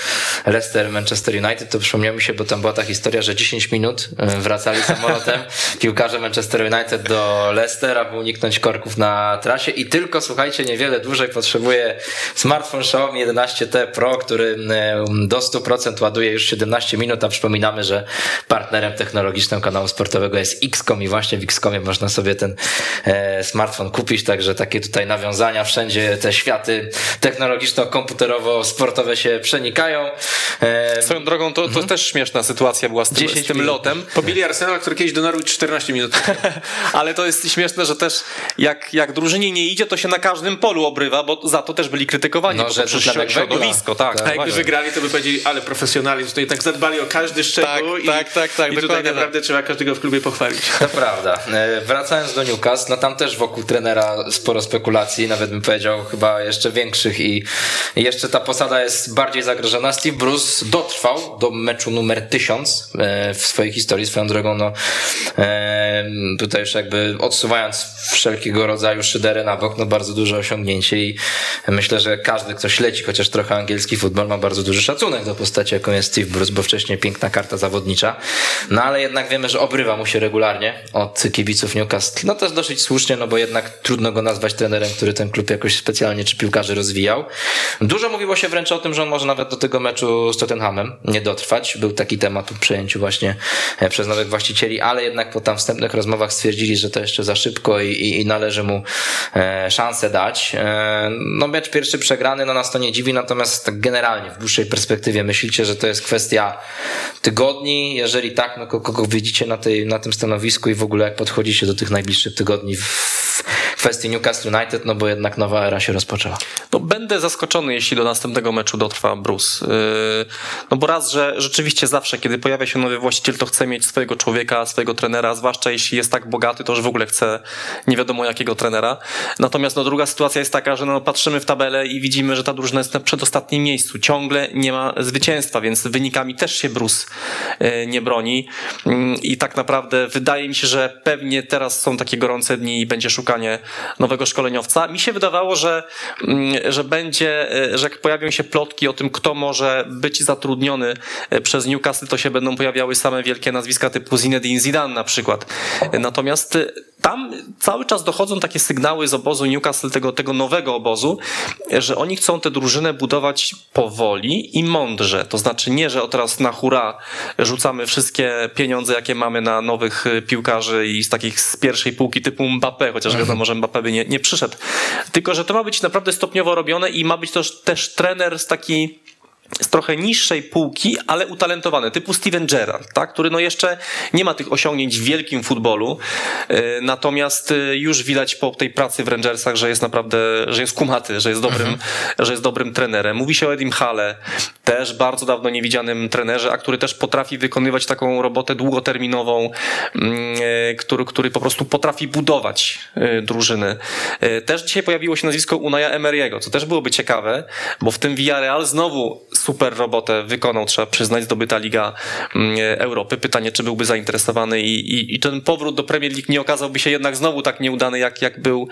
Leicester, Manchester United, to przypomniało mi się, bo tam była ta historia, że dziesięć minut wracali samolotem piłkarze Manchester United do Leicester, aby uniknąć korków na trasie i tylko, słuchajcie, niewiele dłużej potrzebuje smartfon Xiaomi jedenaście T Pro, który do sto procent ładuje już siedemnaście minut, a przypominamy, że partnerem technologicznym technologicznym kanału sportowego jest iks kropka com i właśnie w iks kropka comie można sobie ten e, smartfon kupić, także takie tutaj nawiązania wszędzie, te światy technologiczno-komputerowo-sportowe się przenikają. E, Swoją drogą to, to też śmieszna sytuacja była z tym, z tym lotem. Pobili Arsenal, który kiedyś do Norwich czternaście minut. Ale to jest śmieszne, że też jak, jak drużynie nie idzie, to się na każdym polu obrywa, bo za to też byli krytykowani. No, że to środowisko. Tak, tak, a jakby wygrali, to by powiedzieli, ale profesjonalizm, tutaj tak zadbali o każdy szczegół. Tak, i, tak, tak, tak. I tak tak naprawdę trzeba każdego w klubie pochwalić. To prawda. Wracając do Newcastle, no tam też wokół trenera sporo spekulacji, nawet bym powiedział chyba jeszcze większych i jeszcze ta posada jest bardziej zagrożona. Steve Bruce dotrwał do meczu numer tysiąc w swojej historii, swoją drogą, no tutaj już jakby odsuwając wszelkiego rodzaju szydery na bok, no bardzo duże osiągnięcie i myślę, że każdy, kto śledzi chociaż trochę angielski futbol, ma bardzo duży szacunek do postaci, jaką jest Steve Bruce, bo wcześniej piękna karta zawodnicza. No ale ale jednak wiemy, że obrywa mu się regularnie od kibiców Newcastle. No też dosyć słusznie, no bo jednak trudno go nazwać trenerem, który ten klub jakoś specjalnie czy piłkarzy rozwijał. Dużo mówiło się wręcz o tym, że on może nawet do tego meczu z Tottenhamem nie dotrwać. Był taki temat o przejęciu właśnie przez nowych właścicieli, ale jednak po tam wstępnych rozmowach stwierdzili, że to jeszcze za szybko i, i, i należy mu e, szansę dać. E, no mecz pierwszy przegrany, no nas to nie dziwi, natomiast tak generalnie w dłuższej perspektywie myślicie, że to jest kwestia tygodni? Jeżeli tak, no kogo widzicie na, tej, na tym stanowisku i w ogóle jak podchodzicie do tych najbliższych tygodni w kwestii Newcastle United, no bo jednak nowa era się rozpoczęła? No będę zaskoczony, jeśli do następnego meczu dotrwa Bruce. No bo raz, że rzeczywiście zawsze, kiedy pojawia się nowy właściciel, to chce mieć swojego człowieka, swojego trenera, zwłaszcza jeśli jest tak bogaty, to już w ogóle chce nie wiadomo jakiego trenera. Natomiast no druga sytuacja jest taka, że no patrzymy w tabelę i widzimy, że ta drużyna jest na przedostatnim miejscu. Ciągle nie ma zwycięstwa, więc wynikami też się Bruce nie broni i tak naprawdę wydaje mi się, że pewnie teraz są takie gorące dni i będzie szukanie nowego szkoleniowca. Mi się wydawało, że, że będzie, że jak pojawią się plotki o tym, kto może być zatrudniony przez Newcastle, to się będą pojawiały same wielkie nazwiska typu Zinedine Zidane na przykład. Natomiast tam cały czas dochodzą takie sygnały z obozu Newcastle, tego, tego nowego obozu, że oni chcą tę drużynę budować powoli i mądrze. To znaczy nie, że od teraz na hura rzucamy wszystkie pieniądze, jakie mamy na nowych piłkarzy i z takich z pierwszej półki typu Mbappé, chociaż wiadomo, że Mbappé by nie, nie przyszedł. Tylko że to ma być naprawdę stopniowo robione i ma być też, też trener z taki z trochę niższej półki, ale utalentowany, typu Steven Gerrard, tak? Który no jeszcze nie ma tych osiągnięć w wielkim futbolu, natomiast już widać po tej pracy w Rangersach, że jest naprawdę, że jest kumaty, że jest dobrym, mm-hmm. że jest dobrym trenerem. Mówi się o Edim Hale, też bardzo dawno niewidzianym trenerze, a który też potrafi wykonywać taką robotę długoterminową, który, który po prostu potrafi budować drużyny. Też dzisiaj pojawiło się nazwisko Unaya Emery'ego, co też byłoby ciekawe, bo w tym Villarreal znowu super robotę wykonał, trzeba przyznać, zdobyta Liga Europy. Pytanie, czy byłby zainteresowany i, i, i ten powrót do Premier League nie okazałby się jednak znowu tak nieudany, jak, jak był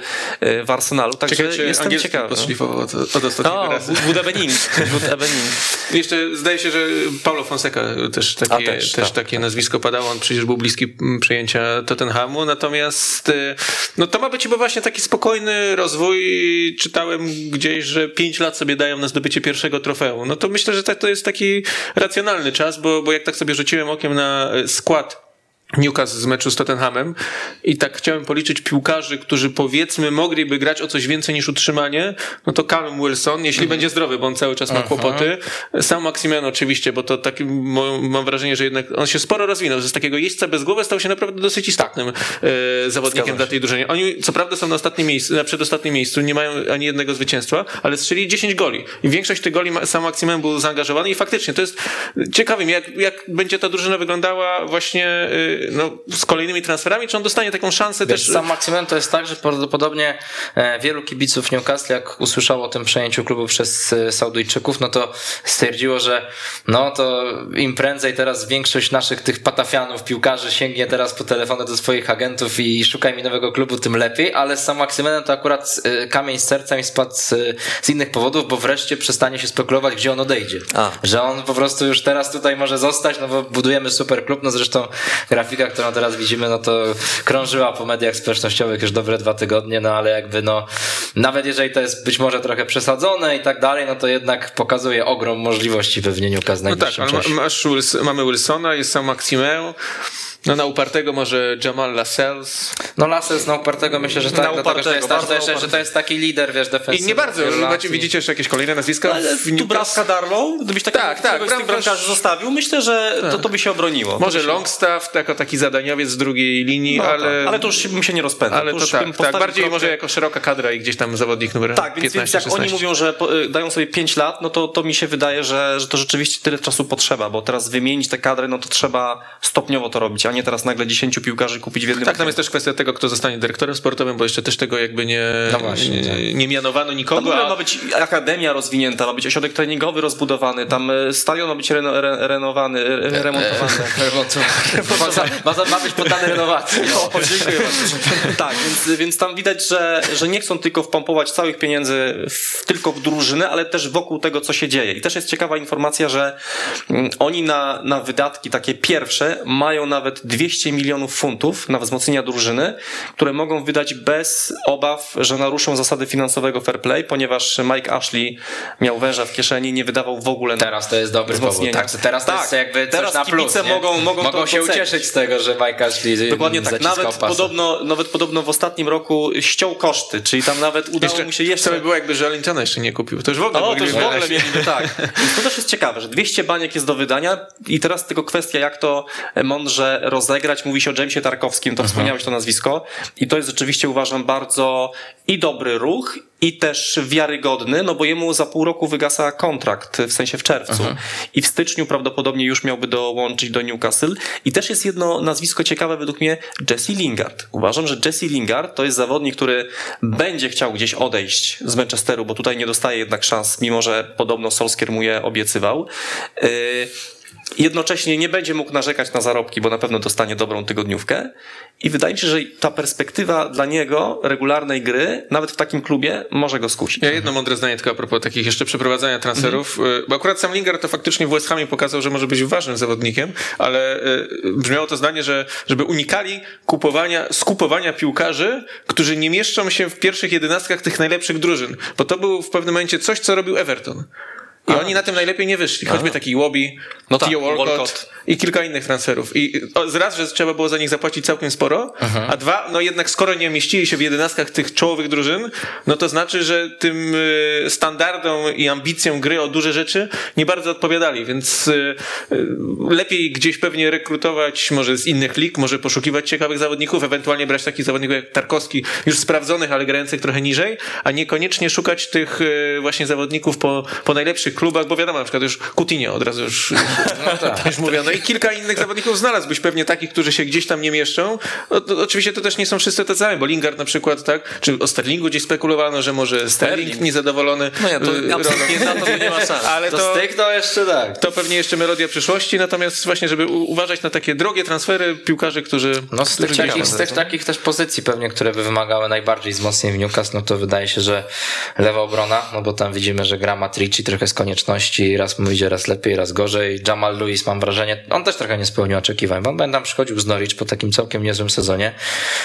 w Arsenalu. Także jestem ciekawy. Od, od ostatniego o, razy. Wódebening. Jeszcze zdaje się, że Paulo Fonseca też takie, A, też, też tak, takie tak. nazwisko padało. On przecież był bliski przejęcia Tottenhamu. Natomiast no to ma być chyba właśnie taki spokojny rozwój. Czytałem gdzieś, że pięć lat sobie dają na zdobycie pierwszego trofeum. No to myślę, że tak, to jest taki racjonalny czas, bo, bo jak tak sobie rzuciłem okiem na skład Newcastle z meczu z Tottenhamem i tak chciałem policzyć piłkarzy, którzy powiedzmy mogliby grać o coś więcej niż utrzymanie, no to Callum Wilson, jeśli mm. będzie zdrowy, bo on cały czas Aha. ma kłopoty. Sam Maximian oczywiście, bo to taki, mam wrażenie, że jednak on się sporo rozwinął, że z takiego jeźdźca bez głowy stał się naprawdę dosyć istotnym e, zawodnikiem dla tej drużyny. Oni co prawda są na ostatnim miejscu, na przedostatnim miejscu, nie mają ani jednego zwycięstwa, ale strzelili dziesięć goli i większość tych goli sam Maximian był zaangażowany i faktycznie to jest ciekawym, jak, jak będzie ta drużyna wyglądała właśnie y, no, z kolejnymi transferami, czy on dostanie taką szansę Wiesz, też? Sam Maximen to jest tak, że prawdopodobnie wielu kibiców Newcastle, jak usłyszało o tym przejęciu klubu przez Saudyjczyków, no to stwierdziło, że no to im prędzej teraz większość naszych tych patafianów, piłkarzy sięgnie teraz po telefony do swoich agentów i szukaj mi nowego klubu, tym lepiej, ale z Sam Maximenem to akurat kamień z serca mi spadł z, z innych powodów, bo wreszcie przestanie się spekulować, gdzie on odejdzie. A. Że on po prostu już teraz tutaj może zostać, no bo budujemy super klub, no zresztą grafika, którą teraz widzimy, no to krążyła po mediach społecznościowych już dobre dwa tygodnie, no ale jakby no nawet jeżeli to jest być może trochę przesadzone i tak dalej, no to jednak pokazuje ogrom możliwości pewnie Newcastle w najbliższym no tak, czasie. Masz Wilson, mamy Wilsona, jest sam Maximeu. No na upartego może Jamal Lascelles. No Lascelles na upartego myślę, że tak, na dlatego, upartego, że, jest, bardzo że, że to jest taki lider, wiesz, defensywny. I nie bardzo, widzicie jeszcze jakieś kolejne nazwiska? Ale tu Brawka Darlow, gdybyś takiego tak, tak, bram, bramkarzy bram... zostawił, myślę, że tak. to, to by się obroniło. Może się... Longstaff jako taki zadaniowiec z drugiej linii, no, ale... Tak. Ale to już bym się nie rozpędzał. Ale to już tak, tak, bardziej kropkę. Może jako szeroka kadra i gdzieś tam zawodnik numer tak, piętnaście, więc jak szesnaście. Oni mówią, że dają sobie pięć lat, no to, to mi się wydaje, że, że to rzeczywiście tyle czasu potrzeba, bo teraz wymienić te kadry, no to trzeba stopniowo to robić, a nie teraz nagle dziesięciu piłkarzy kupić w jednym. Tak, tam jest też kwestia tego, kto zostanie dyrektorem sportowym, bo jeszcze też tego jakby nie, no właśnie, nie, nie mianowano nikogo. Tam w ogóle ma być akademia rozwinięta, ma być ośrodek treningowy rozbudowany, tam stadion ma być reno, re, renowany, re, remontowany. E, e, remontowany. Ma, ma, ma być poddany renowacji. O, dziękuję bardzo. Tak, więc, więc tam widać, że, że nie chcą tylko wpompować całych pieniędzy w, tylko w drużynę, ale też wokół tego, co się dzieje. I też jest ciekawa informacja, że oni na, na wydatki takie pierwsze mają nawet nawet dwieście milionów funtów na wzmocnienia drużyny, które mogą wydać bez obaw, że naruszą zasady finansowego fair play, ponieważ Mike Ashley miał węża w kieszeni, nie wydawał w ogóle na teraz to jest dobry powód. Tak, teraz to tak, jest jakby teraz coś na plus. Mogą, mogą, mogą się docenić. Ucieszyć z tego, że Mike Ashley dokładnie tak. Nawet podobno, nawet podobno w ostatnim roku ściął koszty, czyli tam nawet udało jeszcze, mu się jeszcze... Co by było, jakby Arlingtona jeszcze nie kupił. To już w ogóle, o, to już w ogóle mieliby, tak. Więc to też jest ciekawe, że dwieście baniek jest do wydania i teraz tylko kwestia, jak to mądrze rozegrać. Mówi się o Jamesie Tarkowskim, to Aha. wspomniałeś to nazwisko i to jest rzeczywiście, uważam, bardzo i dobry ruch, i też wiarygodny, no bo jemu za pół roku wygasa kontrakt, w sensie w czerwcu. Aha. I w styczniu prawdopodobnie już miałby dołączyć do Newcastle. I też jest jedno nazwisko ciekawe według mnie, Jesse Lingard. Uważam, że Jesse Lingard to jest zawodnik, który będzie chciał gdzieś odejść z Manchesteru, bo tutaj nie dostaje jednak szans, mimo że podobno Solskjaer mu je obiecywał. Yy, jednocześnie nie będzie mógł narzekać na zarobki, bo na pewno dostanie dobrą tygodniówkę i wydaje mi się, że ta perspektywa dla niego regularnej gry, nawet w takim klubie, może go skusić. Ja jedno mądre zdanie tylko a propos takich jeszcze przeprowadzania transferów, mm-hmm. bo akurat sam Lingard to faktycznie w West Hamie pokazał, że może być ważnym zawodnikiem, ale brzmiało to zdanie, że żeby unikali kupowania, skupowania piłkarzy, którzy nie mieszczą się w pierwszych jedenastkach tych najlepszych drużyn, bo to był w pewnym momencie coś, co robił Everton. I Aha. oni na tym najlepiej nie wyszli. Choćby Aha. taki Łobi, no tak, Theo Walcott, Walcott i kilka innych transferów. I z raz, że trzeba było za nich zapłacić całkiem sporo, Aha. a dwa, no jednak skoro nie mieścili się w jedenastkach tych czołowych drużyn, no to znaczy, że tym standardom i ambicjom gry o duże rzeczy nie bardzo odpowiadali, więc lepiej gdzieś pewnie rekrutować może z innych lig, może poszukiwać ciekawych zawodników, ewentualnie brać takich zawodników jak Tarkowski, już sprawdzonych, ale grających trochę niżej, a niekoniecznie szukać tych właśnie zawodników po, po najlepszych klubach, bo wiadomo, na przykład już Coutinho od razu już, no tak, już mówię, no i kilka innych zawodników znalazłbyś pewnie takich, którzy się gdzieś tam nie mieszczą. O, to, oczywiście to też nie są wszyscy te same, bo Lingard na przykład, tak, czy o Sterlingu gdzieś spekulowano, że może Sterling niezadowolony. No ja to y, absolutnie na to nie ma szans. Ale to, to styk, no jeszcze tak. To pewnie jeszcze melodia przyszłości, natomiast właśnie, żeby u, uważać na takie drogie transfery piłkarzy, którzy... No z tych, takich, z tych takich też pozycji pewnie, które by wymagały najbardziej wzmocnień w Newcastle, no to wydaje się, że lewa obrona, no bo tam widzimy, że gra Matrici trochę skończyła konieczności, raz mu idzie, raz lepiej, raz gorzej. Jamal Lewis, mam wrażenie, on też trochę nie spełnił oczekiwań, bo on tam przychodził z Norwich po takim całkiem niezłym sezonie.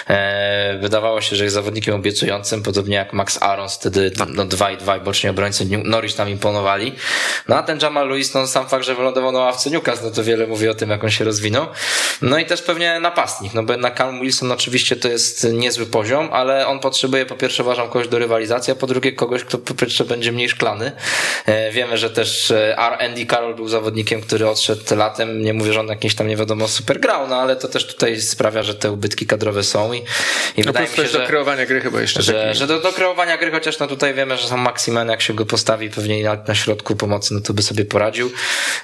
Eee, wydawało się, że jest zawodnikiem obiecującym, podobnie jak Max Arons, wtedy tam, no dwa i dwa boczni obrońcy Norwich tam imponowali. No a ten Jamal Lewis, no sam fakt, że wylądował na ławce Newcastle, no to wiele mówi o tym, jak on się rozwinął. No i też pewnie napastnik, no bo na Callum Wilson oczywiście to jest niezły poziom, ale on potrzebuje, po pierwsze, uważam, kogoś do rywalizacji, a po drugie kogoś, kto po pierwsze będzie mniej szklany. Eee, wiemy, że też Andy Carroll był zawodnikiem, który odszedł latem. Nie mówię, że on jakimś tam nie wiadomo super grał, no ale to też tutaj sprawia, że te ubytki kadrowe są i, i no wydaje mi się, że do kreowania gry chyba jeszcze. Że, że, że do, do kreowania gry, chociaż no tutaj wiemy, że są Maximen, jak się go postawi pewnie na, na środku pomocy, no to by sobie poradził.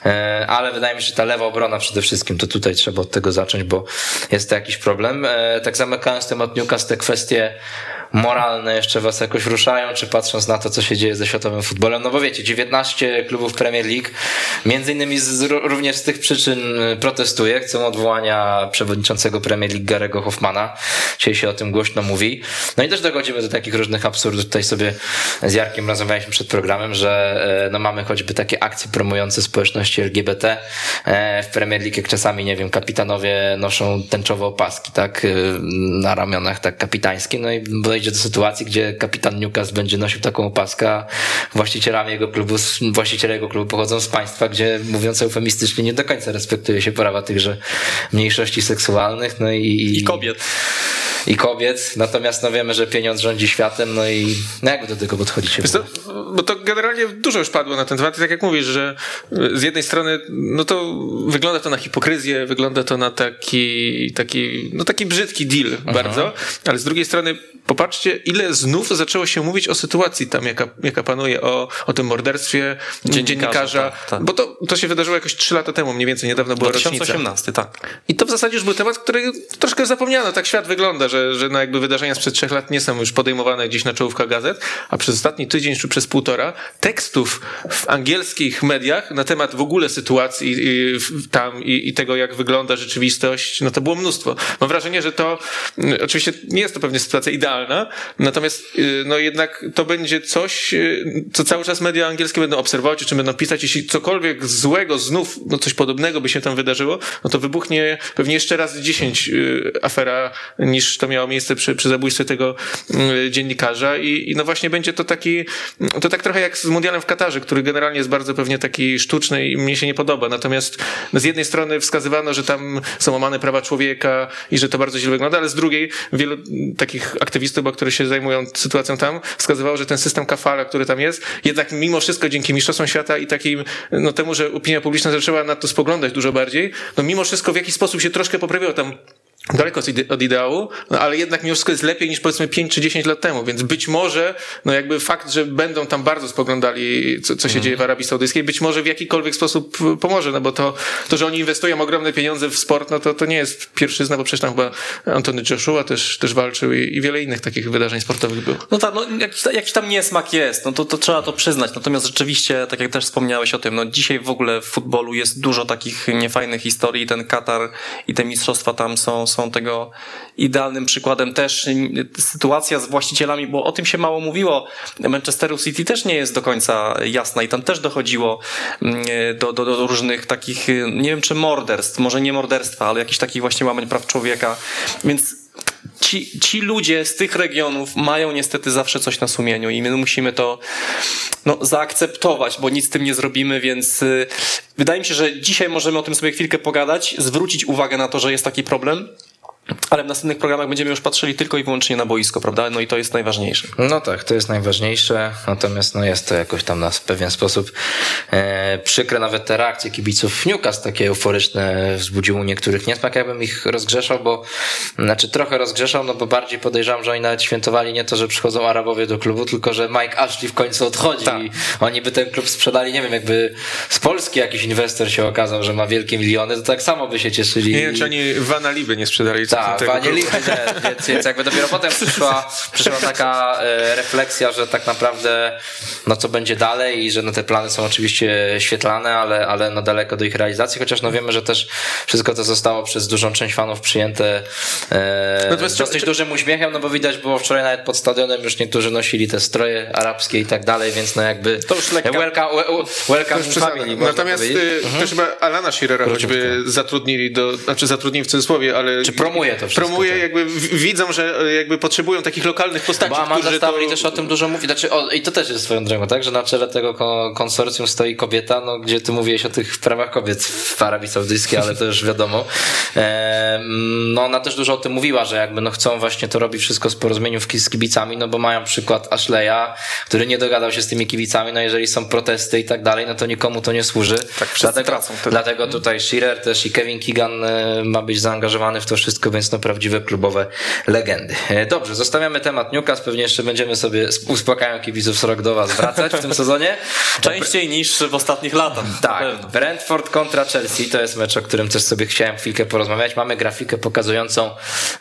E, ale wydaje mi się, że ta lewa obrona przede wszystkim, to tutaj trzeba od tego zacząć, bo jest to jakiś problem. E, tak zamykając temat Newcastle, te kwestie moralne jeszcze was jakoś ruszają, czy patrząc na to, co się dzieje ze światowym futbolem? No bo wiecie, dziewiętnaście klubów Premier League, między innymi z, również z tych przyczyn protestuje, chcą odwołania przewodniczącego Premier League Gary'ego Hoffmana, czyli się o tym głośno mówi. No i też dochodzimy do takich różnych absurdów. Tutaj sobie z Jarkiem rozmawialiśmy przed programem, że no mamy choćby takie akcje promujące społeczności L G B T w Premier League, jak czasami, nie wiem, kapitanowie noszą tęczowe opaski, tak, na ramionach, tak, kapitańskie, no i dojdzie do sytuacji, gdzie kapitan Newcastle będzie nosił taką opaskę, a właścicielami jego klubu, właściciele jego klubu pochodzą z państwa, gdzie, mówiąc eufemistycznie, nie do końca respektuje się prawa tychże mniejszości seksualnych, no i... I kobiet. I kobiet, natomiast no wiemy, że pieniądz rządzi światem, no i no jak do tego podchodzicie? To, bo to generalnie dużo już padło na ten temat, tak jak mówisz, że z jednej strony no to wygląda to na hipokryzję, wygląda to na taki, taki, no taki brzydki deal Aha. bardzo, ale z drugiej strony popatrzcie, ile znów zaczęło się mówić o sytuacji tam, jaka, jaka panuje, o, o tym morderstwie dziennikarza, dziennikarza tak, tak. bo to, to się wydarzyło jakoś trzy lata temu, mniej więcej, niedawno była dwa tysiące osiemnasty, rocznica. tak. I to w zasadzie już był temat, który troszkę zapomniano, tak świat wygląda, że Że, że no jakby wydarzenia sprzed trzech lat nie są już podejmowane gdzieś na czołówkach gazet, a przez ostatni tydzień czy przez półtora tekstów w angielskich mediach na temat w ogóle sytuacji i, tam i, i tego, jak wygląda rzeczywistość, no to było mnóstwo. Mam wrażenie, że to oczywiście nie jest to pewnie sytuacja idealna, realna, natomiast no jednak to będzie coś, co cały czas media angielskie będą obserwować, o czym będą pisać. Jeśli cokolwiek złego, znów no coś podobnego by się tam wydarzyło, no to wybuchnie pewnie jeszcze raz dziesięć afera niż to miało miejsce przy, przy zabójstwie tego dziennikarza i, i no właśnie będzie to taki, to tak trochę jak z Mundialem w Katarze, który generalnie jest bardzo pewnie taki sztuczny i mnie się nie podoba, natomiast z jednej strony wskazywano, że tam są łamane prawa człowieka i że to bardzo źle wygląda, ale z drugiej wielu takich aktywistów, które się zajmują sytuacją tam, wskazywało, że ten system kafala, który tam jest, jednak mimo wszystko dzięki mistrzostwom świata i takim, no temu, że opinia publiczna zaczęła na to spoglądać dużo bardziej, no mimo wszystko w jakiś sposób się troszkę poprawiło tam daleko od ideału, no ale jednak mimo wszystko jest lepiej niż powiedzmy pięć czy dziesięć lat temu, więc być może, no jakby fakt, że będą tam bardzo spoglądali, co, co się mm. dzieje w Arabii Saudyjskiej, być może w jakikolwiek sposób pomoże, no bo to, to że oni inwestują ogromne pieniądze w sport, no to, to nie jest pierwszyzna, bo przecież tam chyba Anthony Joshua też, też walczył i, i wiele innych takich wydarzeń sportowych było. No tak, no jakiś, jakiś tam niesmak jest, no to, to trzeba to przyznać, natomiast rzeczywiście, tak jak też wspomniałeś o tym, no dzisiaj w ogóle w futbolu jest dużo takich niefajnych historii, ten Katar i te mistrzostwa tam są są tego idealnym przykładem. Też sytuacja z właścicielami, bo o tym się mało mówiło, Manchesteru City też nie jest do końca jasna i tam też dochodziło do, do, do różnych takich, nie wiem czy morderstw, może nie morderstwa, ale jakichś takich właśnie łamań praw człowieka, więc Ci, ci ludzie z tych regionów mają niestety zawsze coś na sumieniu i my musimy to no, zaakceptować, bo nic z tym nie zrobimy, więc yy, wydaje mi się, że dzisiaj możemy o tym sobie chwilkę pogadać, zwrócić uwagę na to, że jest taki problem. Ale w następnych programach będziemy już patrzyli tylko i wyłącznie na boisko, prawda? No i to jest najważniejsze. No tak, to jest najważniejsze, natomiast no jest to jakoś tam na pewien sposób e, przykre, nawet te reakcje kibiców Newcastle takie euforyczne wzbudziły u niektórych niesmak. Ja bym ich rozgrzeszał, bo znaczy trochę rozgrzeszał, no bo bardziej podejrzewam, że oni nawet świętowali nie to, że przychodzą Arabowie do klubu, tylko że Mike Ashley w końcu odchodzi Ta. i oni by ten klub sprzedali, nie wiem, jakby z Polski jakiś inwestor się okazał, że ma wielkie miliony, to tak samo by się cieszyli. Nie wiem, czy oni Vana Livy nie sprzedali. Tak, panie Lichę, więc, więc jakby dopiero potem przyszła, przyszła taka e, refleksja, że tak naprawdę no co będzie dalej i że no, te plany są oczywiście świetlane, ale, ale no daleko do ich realizacji, chociaż no wiemy, że też wszystko to zostało przez dużą część fanów przyjęte e, no z dosyć czy... dużym uśmiechem, no bo widać było wczoraj nawet pod stadionem już niektórzy nosili te stroje arabskie i tak dalej, więc no jakby to już lekka... welcome, welcome to już family. Natomiast y, mhm. też chyba Alana Shearera choćby zatrudnili, do, znaczy zatrudnili w cudzysłowie, ale... Czy promu- promuje, jakby widzą, że jakby potrzebują takich lokalnych postaci. Bo Amanda Stavry to... też o tym dużo mówi. Znaczy, o, i to też jest swoją drogą, tak? Że na czele tego konsorcjum stoi kobieta, no gdzie ty mówiłeś o tych prawach kobiet w Arabii Saudyjskiej, ale to już wiadomo. E, no ona też dużo o tym mówiła, że jakby no chcą właśnie to robić wszystko z porozumieniem z kibicami, no bo mają przykład Ashleya, który nie dogadał się z tymi kibicami, no jeżeli są protesty i tak dalej, no to nikomu to nie służy. Tak, dlatego, tracą wtedy. Dlatego tutaj Shearer też i Kevin Keegan ma być zaangażowany w to wszystko, więc no prawdziwe klubowe legendy. Dobrze, zostawiamy temat Newcastle, pewnie jeszcze będziemy sobie uspokajają kibiców z rok do was wracać w tym sezonie. Częściej niż w ostatnich latach. Tak, Brentford kontra Chelsea, to jest mecz, o którym też sobie chciałem chwilkę porozmawiać. Mamy grafikę pokazującą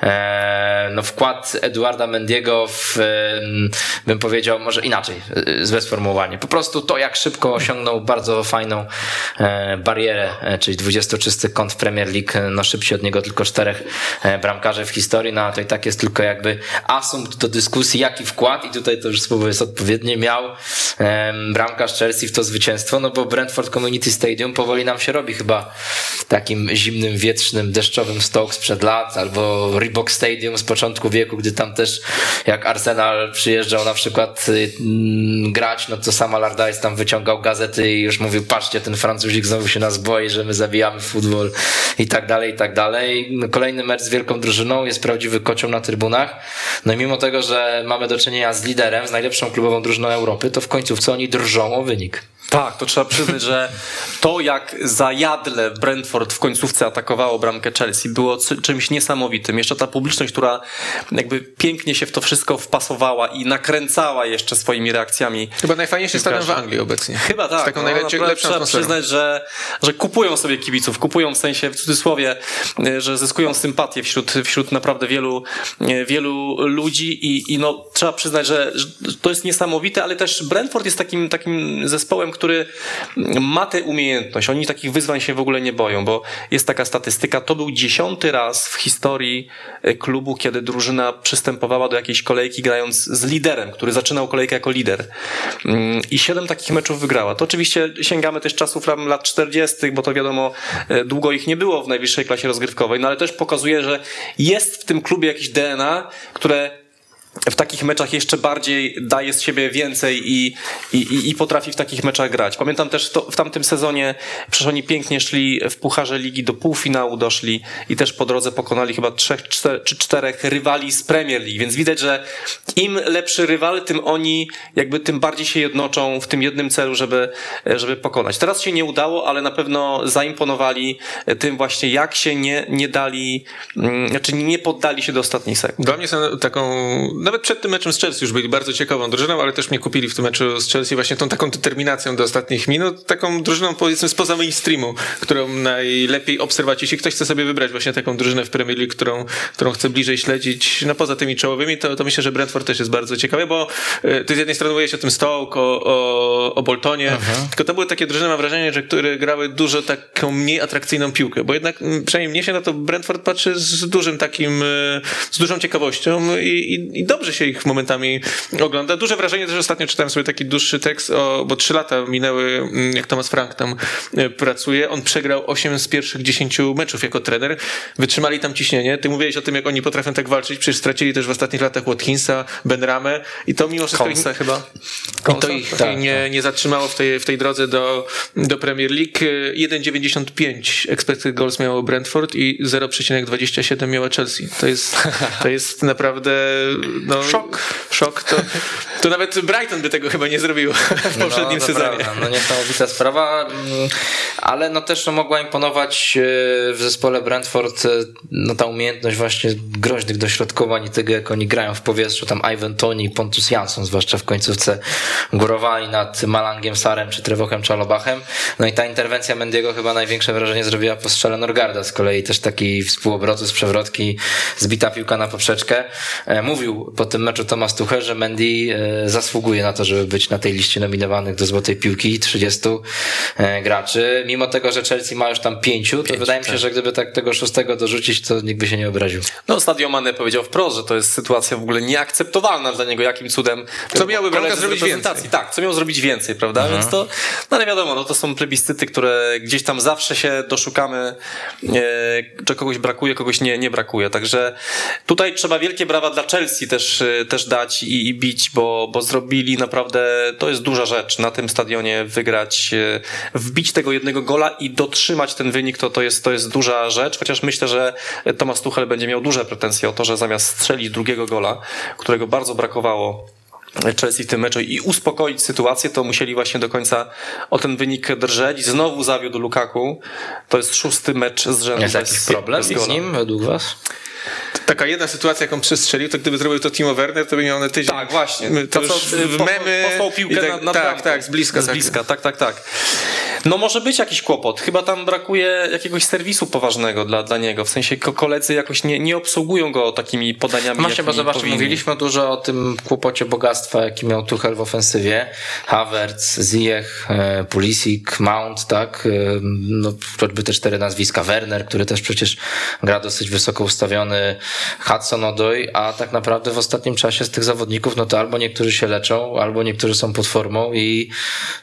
e, no, wkład Eduarda Mendiego w, e, bym powiedział, może inaczej, e, złe sformułowanie. Po prostu to, jak szybko osiągnął bardzo fajną e, barierę, e, czyli dwudziestoczysty kąt w Premier League, no szybciej od niego tylko czterech bramkarze w historii, no a to i tak jest tylko jakby asumpt do dyskusji, jaki wkład i tutaj to już słowo jest odpowiednie miał em, bramkarz Chelsea w to zwycięstwo, no bo Brentford Community Stadium powoli nam się robi chyba takim zimnym, wietrznym, deszczowym Stoke sprzed lat, albo Reebok Stadium z początku wieku, gdy tam też jak Arsenal przyjeżdżał na przykład mm, grać, no to sam Allardyce tam wyciągał gazety i już mówił, patrzcie, ten Francuzik znowu się nas boi, że my zabijamy futbol i tak dalej, i tak dalej. No, kolejny mecz z wielką drużyną, jest prawdziwy kocioł na trybunach. No i mimo tego, że mamy do czynienia z liderem, z najlepszą klubową drużyną Europy, to w końcówce oni drżą o wynik. Tak, to trzeba przyznać, że to jak zajadle Brentford w końcówce atakowało bramkę Chelsea było c- czymś niesamowitym. Jeszcze ta publiczność, która jakby pięknie się w to wszystko wpasowała i nakręcała jeszcze swoimi reakcjami. Chyba najfajniejszy stadion w Anglii obecnie. Chyba tak. Z taką no, najlepszą atmosferą. Trzeba przyznać, że, że kupują sobie kibiców, kupują w sensie w cudzysłowie, że zyskują sympatię wśród, wśród naprawdę wielu, wielu ludzi i, i no, trzeba przyznać, że, że to jest niesamowite, ale też Brentford jest takim, takim zespołem, który ma tę umiejętność. Oni takich wyzwań się w ogóle nie boją, bo jest taka statystyka, to był dziesiąty raz w historii klubu, kiedy drużyna przystępowała do jakiejś kolejki grając z liderem, który zaczynał kolejkę jako lider. I siedem takich meczów wygrała. To oczywiście sięgamy też czasów lat czterdziestych, bo to wiadomo, długo ich nie było w najwyższej klasie rozgrywkowej, no ale też pokazuje, że jest w tym klubie jakieś D N A, które w takich meczach jeszcze bardziej daje z siebie więcej i, i, i potrafi w takich meczach grać. Pamiętam też to, w tamtym sezonie, przecież oni pięknie szli w Pucharze Ligi, do półfinału doszli i też po drodze pokonali chyba trzech czter, czy czterech rywali z Premier League, więc widać, że im lepszy rywal, tym oni jakby tym bardziej się jednoczą w tym jednym celu, żeby, żeby pokonać. Teraz się nie udało, ale na pewno zaimponowali tym właśnie, jak się nie, nie dali, znaczy nie poddali się do ostatnich sekund. Dla mnie są taką... Nawet przed tym meczem z Chelsea już byli bardzo ciekawą drużyną, ale też mnie kupili w tym meczu z Chelsea właśnie tą taką determinacją do ostatnich minut, taką drużyną powiedzmy spoza mainstreamu, którą najlepiej obserwować. Jeśli ktoś chce sobie wybrać właśnie taką drużynę w Premier League, którą, którą chce bliżej śledzić, no poza tymi czołowymi, to, to myślę, że Brentford też jest bardzo ciekawy, bo ty z jednej strony mówiłeś o tym Stoke, o, o, o Boltonie, aha, tylko to były takie drużyny, mam wrażenie, że które grały dużo taką mniej atrakcyjną piłkę, bo jednak przynajmniej mnie się na to Brentford patrzy z dużym takim, z dużą ciekawością i, i dobrze się ich momentami ogląda. Duże wrażenie też ostatnio czytałem sobie taki dłuższy tekst, o, bo trzy lata minęły, jak Thomas Frank tam pracuje. On przegrał osiem z pierwszych dziesięciu meczów jako trener. Wytrzymali tam ciśnienie. Ty mówiłeś o tym, jak oni potrafią tak walczyć. Przecież stracili też w ostatnich latach Watkinsa, Benramę i to mimo wszystko... Konsa ich, chyba. Konsa, I to ich tak, nie, tak. nie zatrzymało w tej, w tej drodze do, do Premier League. jeden przecinek dziewięćdziesiąt pięć expected goals miało Brentford i zero przecinek dwadzieścia siedem miała Chelsea. To jest, to jest naprawdę... No, szok. Szok. To, to nawet Brighton by tego chyba nie zrobił w poprzednim no, sezonie. Prawda. No niesamowita sprawa, ale no też mogła imponować w zespole Brentford no ta umiejętność właśnie groźnych dośrodkowań i tego, jak oni grają w powietrzu. Tam Ivan Toney i Pontus Jansson, zwłaszcza w końcówce, górowali nad Malangiem Sarem czy Trevokiem Chalobachem. No i ta interwencja Mendiego chyba największe wrażenie zrobiła po strzale Norgarda z kolei. Też taki współobrotu z przewrotki, zbita piłka na poprzeczkę. Mówił po tym meczu Tomasz Tuchel, że Mendy zasługuje na to, żeby być na tej liście nominowanych do Złotej Piłki, trzydziestu graczy. Mimo tego, że Chelsea ma już tam pięciu, to Pięć, wydaje mi się, tak. że gdyby tak tego szóstego dorzucić, to nikt by się nie obraził. No, Sadio Mané powiedział wprost, że to jest sytuacja w ogóle nieakceptowalna dla niego, jakim cudem... Co miałby koledzy zrobić więcej. Tak, co miał zrobić więcej, prawda? Mhm. Więc to, no ale wiadomo, no to są plebiscyty, które gdzieś tam zawsze się doszukamy, że kogoś brakuje, kogoś nie, nie brakuje. Także tutaj trzeba wielkie brawa dla Chelsea Też, też dać i, i bić, bo, bo zrobili naprawdę, to jest duża rzecz na tym stadionie wygrać, wbić tego jednego gola i dotrzymać ten wynik, to, to, jest, to jest duża rzecz, chociaż myślę, że Tomasz Tuchel będzie miał duże pretensje o to, że zamiast strzelić drugiego gola, którego bardzo brakowało Chelsea w tym meczu i uspokoić sytuację, to musieli właśnie do końca o ten wynik drżeć. Znowu zawiódł Lukaku, to jest szósty mecz z rzędu. Jest jakiś problem z nim według was? Taka jedna sytuacja, jaką przestrzelił, to gdyby zrobił to Timo Werner, to by miał na tydzień. Tak, właśnie. To, to już w memy... Posłał piłkę tak, na, na tak, tak, z bliska. Z bliska, tak, tak, tak. No może być jakiś kłopot. Chyba tam brakuje jakiegoś serwisu poważnego dla, dla niego. W sensie koledzy jakoś nie, nie obsługują go takimi podaniami. Właśnie, bo zobacz, mówiliśmy dużo o tym kłopocie bogactwa, jaki miał Tuchel w ofensywie. Havertz, Ziyech, Pulisic, Mount, tak? No choćby te cztery nazwiska. Werner, który też przecież gra dosyć wysoko ustawiony. Hudson-Odoi, a tak naprawdę w ostatnim czasie z tych zawodników, no to albo niektórzy się leczą, albo niektórzy są pod formą i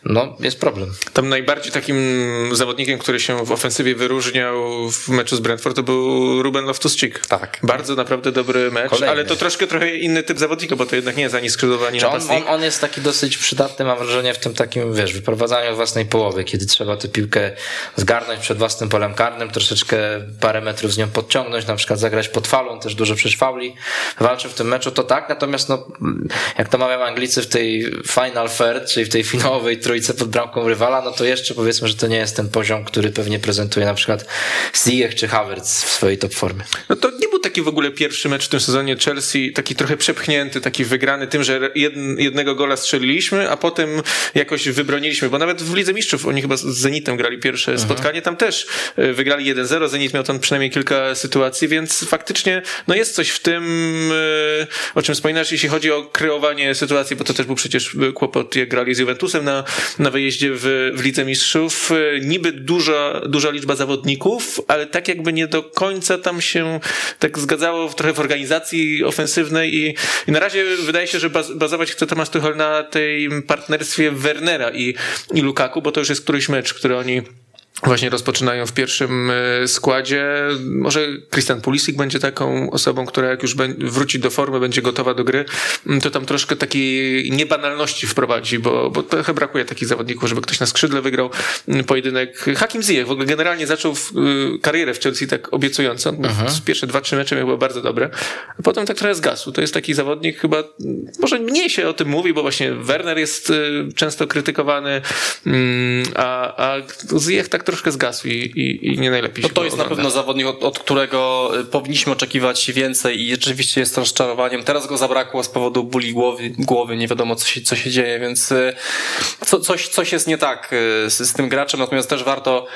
no jest problem. Tam najbardziej takim zawodnikiem, który się w ofensywie wyróżniał w meczu z Brentford, to był Ruben Loftus-Cheek. Tak. Bardzo naprawdę dobry mecz, Kolejny. ale to troszkę trochę inny typ zawodnika, bo to jednak nie jest ani skrzydłowa, ani napastnik. On, on, on jest taki dosyć przydatny, mam wrażenie, w tym takim, wiesz, wyprowadzaniu własnej połowy, kiedy trzeba tę piłkę zgarnąć przed własnym polem karnym, troszeczkę parę metrów z nią podciągnąć, na przykład zagrać pod falą, też dużo przecież fauli walczy w tym meczu, to tak, natomiast no, jak to mawiam Anglicy w tej final third, czyli w tej finałowej trójce pod bramką rywala, no to jeszcze powiedzmy, że to nie jest ten poziom, który pewnie prezentuje na przykład Ziyech czy Havertz w swojej top formie. No to nie był taki w ogóle pierwszy mecz w tym sezonie Chelsea, taki trochę przepchnięty, taki wygrany tym, że jednego gola strzeliliśmy, a potem jakoś wybroniliśmy, bo nawet w Lidze Mistrzów oni chyba z Zenitem grali pierwsze mhm. spotkanie, tam też wygrali jeden zero, Zenit miał tam przynajmniej kilka sytuacji, więc faktycznie no jest coś w tym, o czym wspominasz, jeśli chodzi o kreowanie sytuacji, bo to też był przecież kłopot, jak grali z Juventusem na, na wyjeździe w, w Lidze Mistrzów. Niby duża, duża liczba zawodników, ale tak jakby nie do końca tam się tak zgadzało w, trochę w organizacji ofensywnej i, i na razie wydaje się, że baz, bazować chce Tomasz Tuchel na tej partnerstwie Wernera i, i Lukaku, bo to już jest któryś mecz, który oni właśnie rozpoczynają w pierwszym składzie. Może Christian Pulisic będzie taką osobą, która jak już wróci do formy, będzie gotowa do gry, to tam troszkę takiej niebanalności wprowadzi, bo, bo trochę brakuje takich zawodników, żeby ktoś na skrzydle wygrał pojedynek. Hakim Ziyech w ogóle generalnie zaczął w, karierę w Chelsea tak obiecująco. Pierwsze dwa, trzy mecze były bardzo dobre, a potem tak trochę zgasł. To jest taki zawodnik chyba, może mniej się o tym mówi, bo właśnie Werner jest często krytykowany, a, a Ziyech tak troszkę zgasł i, i, i nie najlepiej się no to jest ogląda. Na pewno zawodnik, od, od którego powinniśmy oczekiwać więcej i rzeczywiście jest to rozczarowaniem. Teraz go zabrakło z powodu bóli głowy, głowy nie wiadomo co się, co się dzieje, więc co, coś, coś jest nie tak z, z tym graczem, natomiast też warto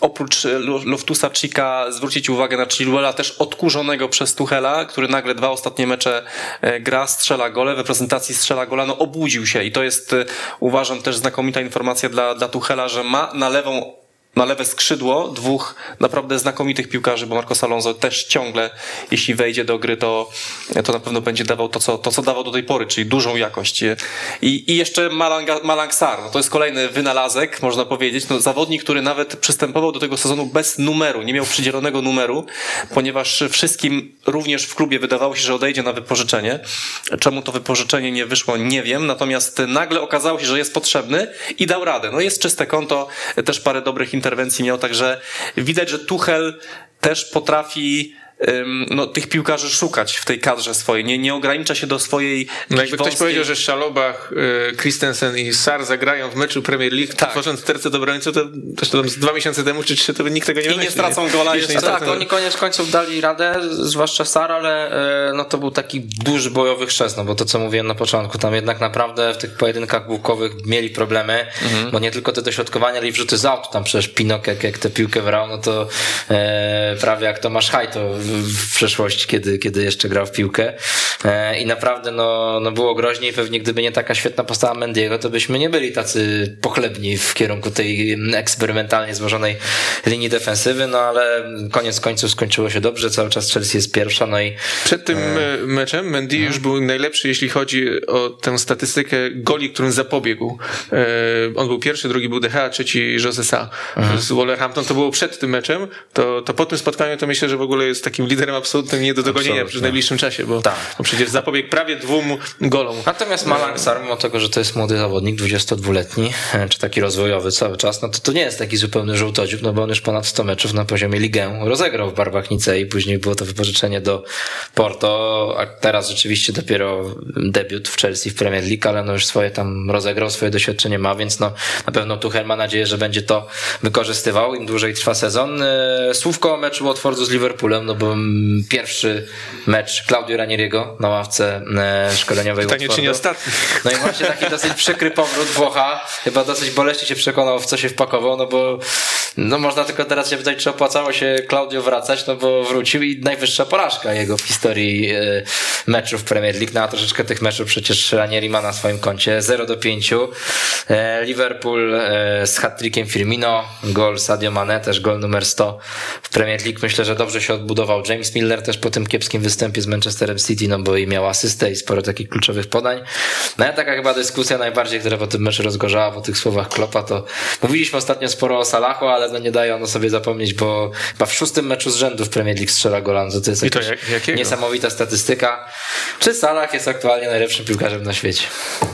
oprócz Loftusa Cheeka zwrócić uwagę na Chilwella, też odkurzonego przez Tuchela, który nagle dwa ostatnie mecze gra, strzela gole, w reprezentacji strzela gola, no obudził się i to jest, uważam, też znakomita informacja dla, dla Tuchela, że ma na lewą na lewe skrzydło dwóch naprawdę znakomitych piłkarzy, bo Marcos Alonso też ciągle, jeśli wejdzie do gry, to, to na pewno będzie dawał to co, to, co dawał do tej pory, czyli dużą jakość. I, i jeszcze Malang, Malang Sarr, no to jest kolejny wynalazek, można powiedzieć, no, zawodnik, który nawet przystępował do tego sezonu bez numeru, nie miał przydzielonego numeru, ponieważ wszystkim również w klubie wydawało się, że odejdzie na wypożyczenie. Czemu to wypożyczenie nie wyszło, nie wiem, natomiast nagle okazało się, że jest potrzebny i dał radę. No jest czyste konto, też parę dobrych interesów interwencji miał, także widać, że Tuchel też potrafi no, tych piłkarzy szukać w tej kadrze swojej, nie, nie ogranicza się do swojej no jakby wąskiej... Ktoś powiedział, że Szalobach, Christensen i Sarr zagrają w meczu Premier League, tak. Tworząc tercet obrońców, to też to tam z dwa miesiące temu czy trzy, to nikt tego nie i nie stracą nie, gola jeszcze. Tak, oni koniec końców dali radę, zwłaszcza Sarr, ale no to był taki duży bojowy chrzest, no bo to co mówiłem na początku, tam jednak naprawdę w tych pojedynkach bułkowych mieli problemy, mhm. bo nie tylko te dośrodkowania, ale i wrzuty z autu, tam przecież Pinokek jak tę piłkę brał, no to e, prawie jak Tomasz Hajto w przeszłości, kiedy, kiedy jeszcze grał w piłkę e, i naprawdę no, no było groźniej, pewnie gdyby nie taka świetna postawa Mendiego, to byśmy nie byli tacy pochlebni w kierunku tej eksperymentalnie złożonej linii defensywy, no ale koniec końców skończyło się dobrze, cały czas Chelsea jest pierwsza, no i... Przed tym e, meczem Mendy no. już był najlepszy, jeśli chodzi o tę statystykę goli, którym zapobiegł. E, on był pierwszy, drugi był De Gea, trzeci José Sá z Wolverhampton, to było przed tym meczem, to, to po tym spotkaniu to myślę, że w ogóle jest taki liderem absolutnym, nie do dogonienia w najbliższym czasie, bo, bo przecież zapobiegł prawie dwóm golom. Natomiast Malang Sarr, mimo tego, że to jest młody zawodnik, dwudziestodwuletni, czy taki rozwojowy cały czas, no to to nie jest taki zupełny żółtodziób, no bo on już ponad sto meczów na poziomie ligę rozegrał w barwach Nicei, później było to wypożyczenie do Porto, a teraz rzeczywiście dopiero debiut w Chelsea w Premier League, ale no już swoje tam rozegrał, swoje doświadczenie ma, więc no na pewno Tuchel ma nadzieję, że będzie to wykorzystywał, im dłużej trwa sezon. Słówko o meczu Watfordu z Liverpoolem, no bo pierwszy mecz Claudio Ranieriego na ławce szkoleniowej Watfordu. Czy nie ostatni? No i właśnie taki dosyć przykry powrót Włocha. Chyba dosyć boleśnie się przekonał, w co się wpakował, no bo no można tylko teraz się pytać, czy opłacało się Claudio wracać, no bo wrócił i najwyższa porażka jego w historii meczów Premier League. No a troszeczkę tych meczów przecież Ranieri ma na swoim koncie. zero do pięciu. Liverpool z hat-trickiem Firmino, gol Sadio Mane, też gol numer sto w Premier League. Myślę, że dobrze się odbudował James Milner też po tym kiepskim występie z Manchesterem City, no bo i miał asystę i sporo takich kluczowych podań. No i taka chyba dyskusja najbardziej, która po tym meczu rozgorzała, po tych słowach Kloppa, to mówiliśmy ostatnio sporo o Salachu, ale no nie daje ono sobie zapomnieć, bo chyba w szóstym meczu z rzędu w Premier League strzela gola, to jest jakaś jak, niesamowita statystyka. Czy Salah jest aktualnie najlepszym piłkarzem na świecie?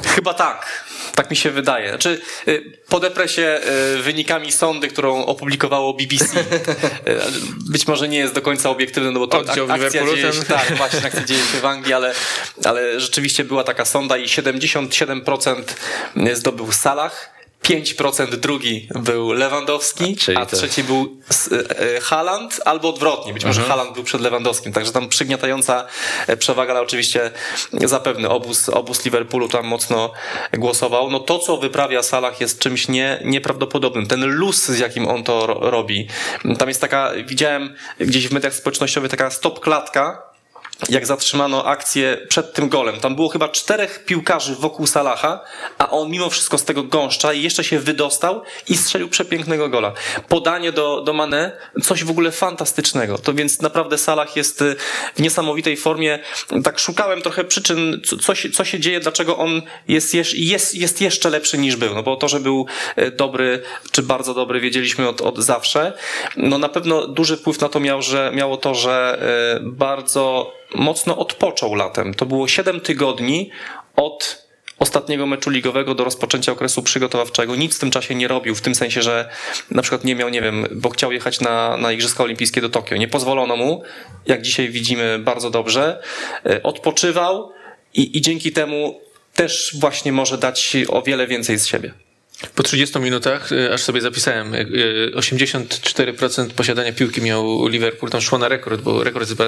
Chyba tak. Tak mi się wydaje. Znaczy, podeprę się wynikami sondy, którą opublikowało B B C. Być może nie jest do końca obiektywne, no bo to Oddział ak- akcja dzieje się, tak, właśnie, akcja dzieje się w Anglii, ale, ale rzeczywiście była taka sonda i siedemdziesiąt siedem procent zdobył Salah, pięć procent drugi był Lewandowski, a, a trzeci to... był Haaland, albo odwrotnie. Być może mhm. Haaland był przed Lewandowskim, także tam przygniatająca przewaga, ale oczywiście zapewne obóz, obóz Liverpoolu tam mocno głosował. No to, co wyprawia Salah, jest czymś nie, nieprawdopodobnym. Ten luz, z jakim on to ro- robi. Tam jest taka, widziałem gdzieś w mediach społecznościowych, taka stop klatka, jak zatrzymano akcję przed tym golem. Tam było chyba czterech piłkarzy wokół Salaha, a on mimo wszystko z tego gąszcza jeszcze się wydostał i strzelił przepięknego gola. Podanie do, do Mané, coś w ogóle fantastycznego. To więc naprawdę Salah jest w niesamowitej formie. Tak szukałem trochę przyczyn, co się, co się dzieje, dlaczego on jest, jest, jest jeszcze lepszy niż był. No bo to, że był dobry czy bardzo dobry, wiedzieliśmy od, od zawsze. No na pewno duży wpływ na to miał, że, miało to, że bardzo mocno odpoczął latem. To było siedem tygodni od ostatniego meczu ligowego do rozpoczęcia okresu przygotowawczego. Nic w tym czasie nie robił, w tym sensie, że na przykład nie miał, nie wiem, bo chciał jechać na, na Igrzyska Olimpijskie do Tokio. Nie pozwolono mu, jak dzisiaj widzimy bardzo dobrze. Odpoczywał i, i dzięki temu też właśnie może dać o wiele więcej z siebie. Po trzydziestu minutach, aż sobie zapisałem, osiemdziesiąt cztery procent posiadania piłki miał Liverpool, tam szło na rekord, bo rekord chyba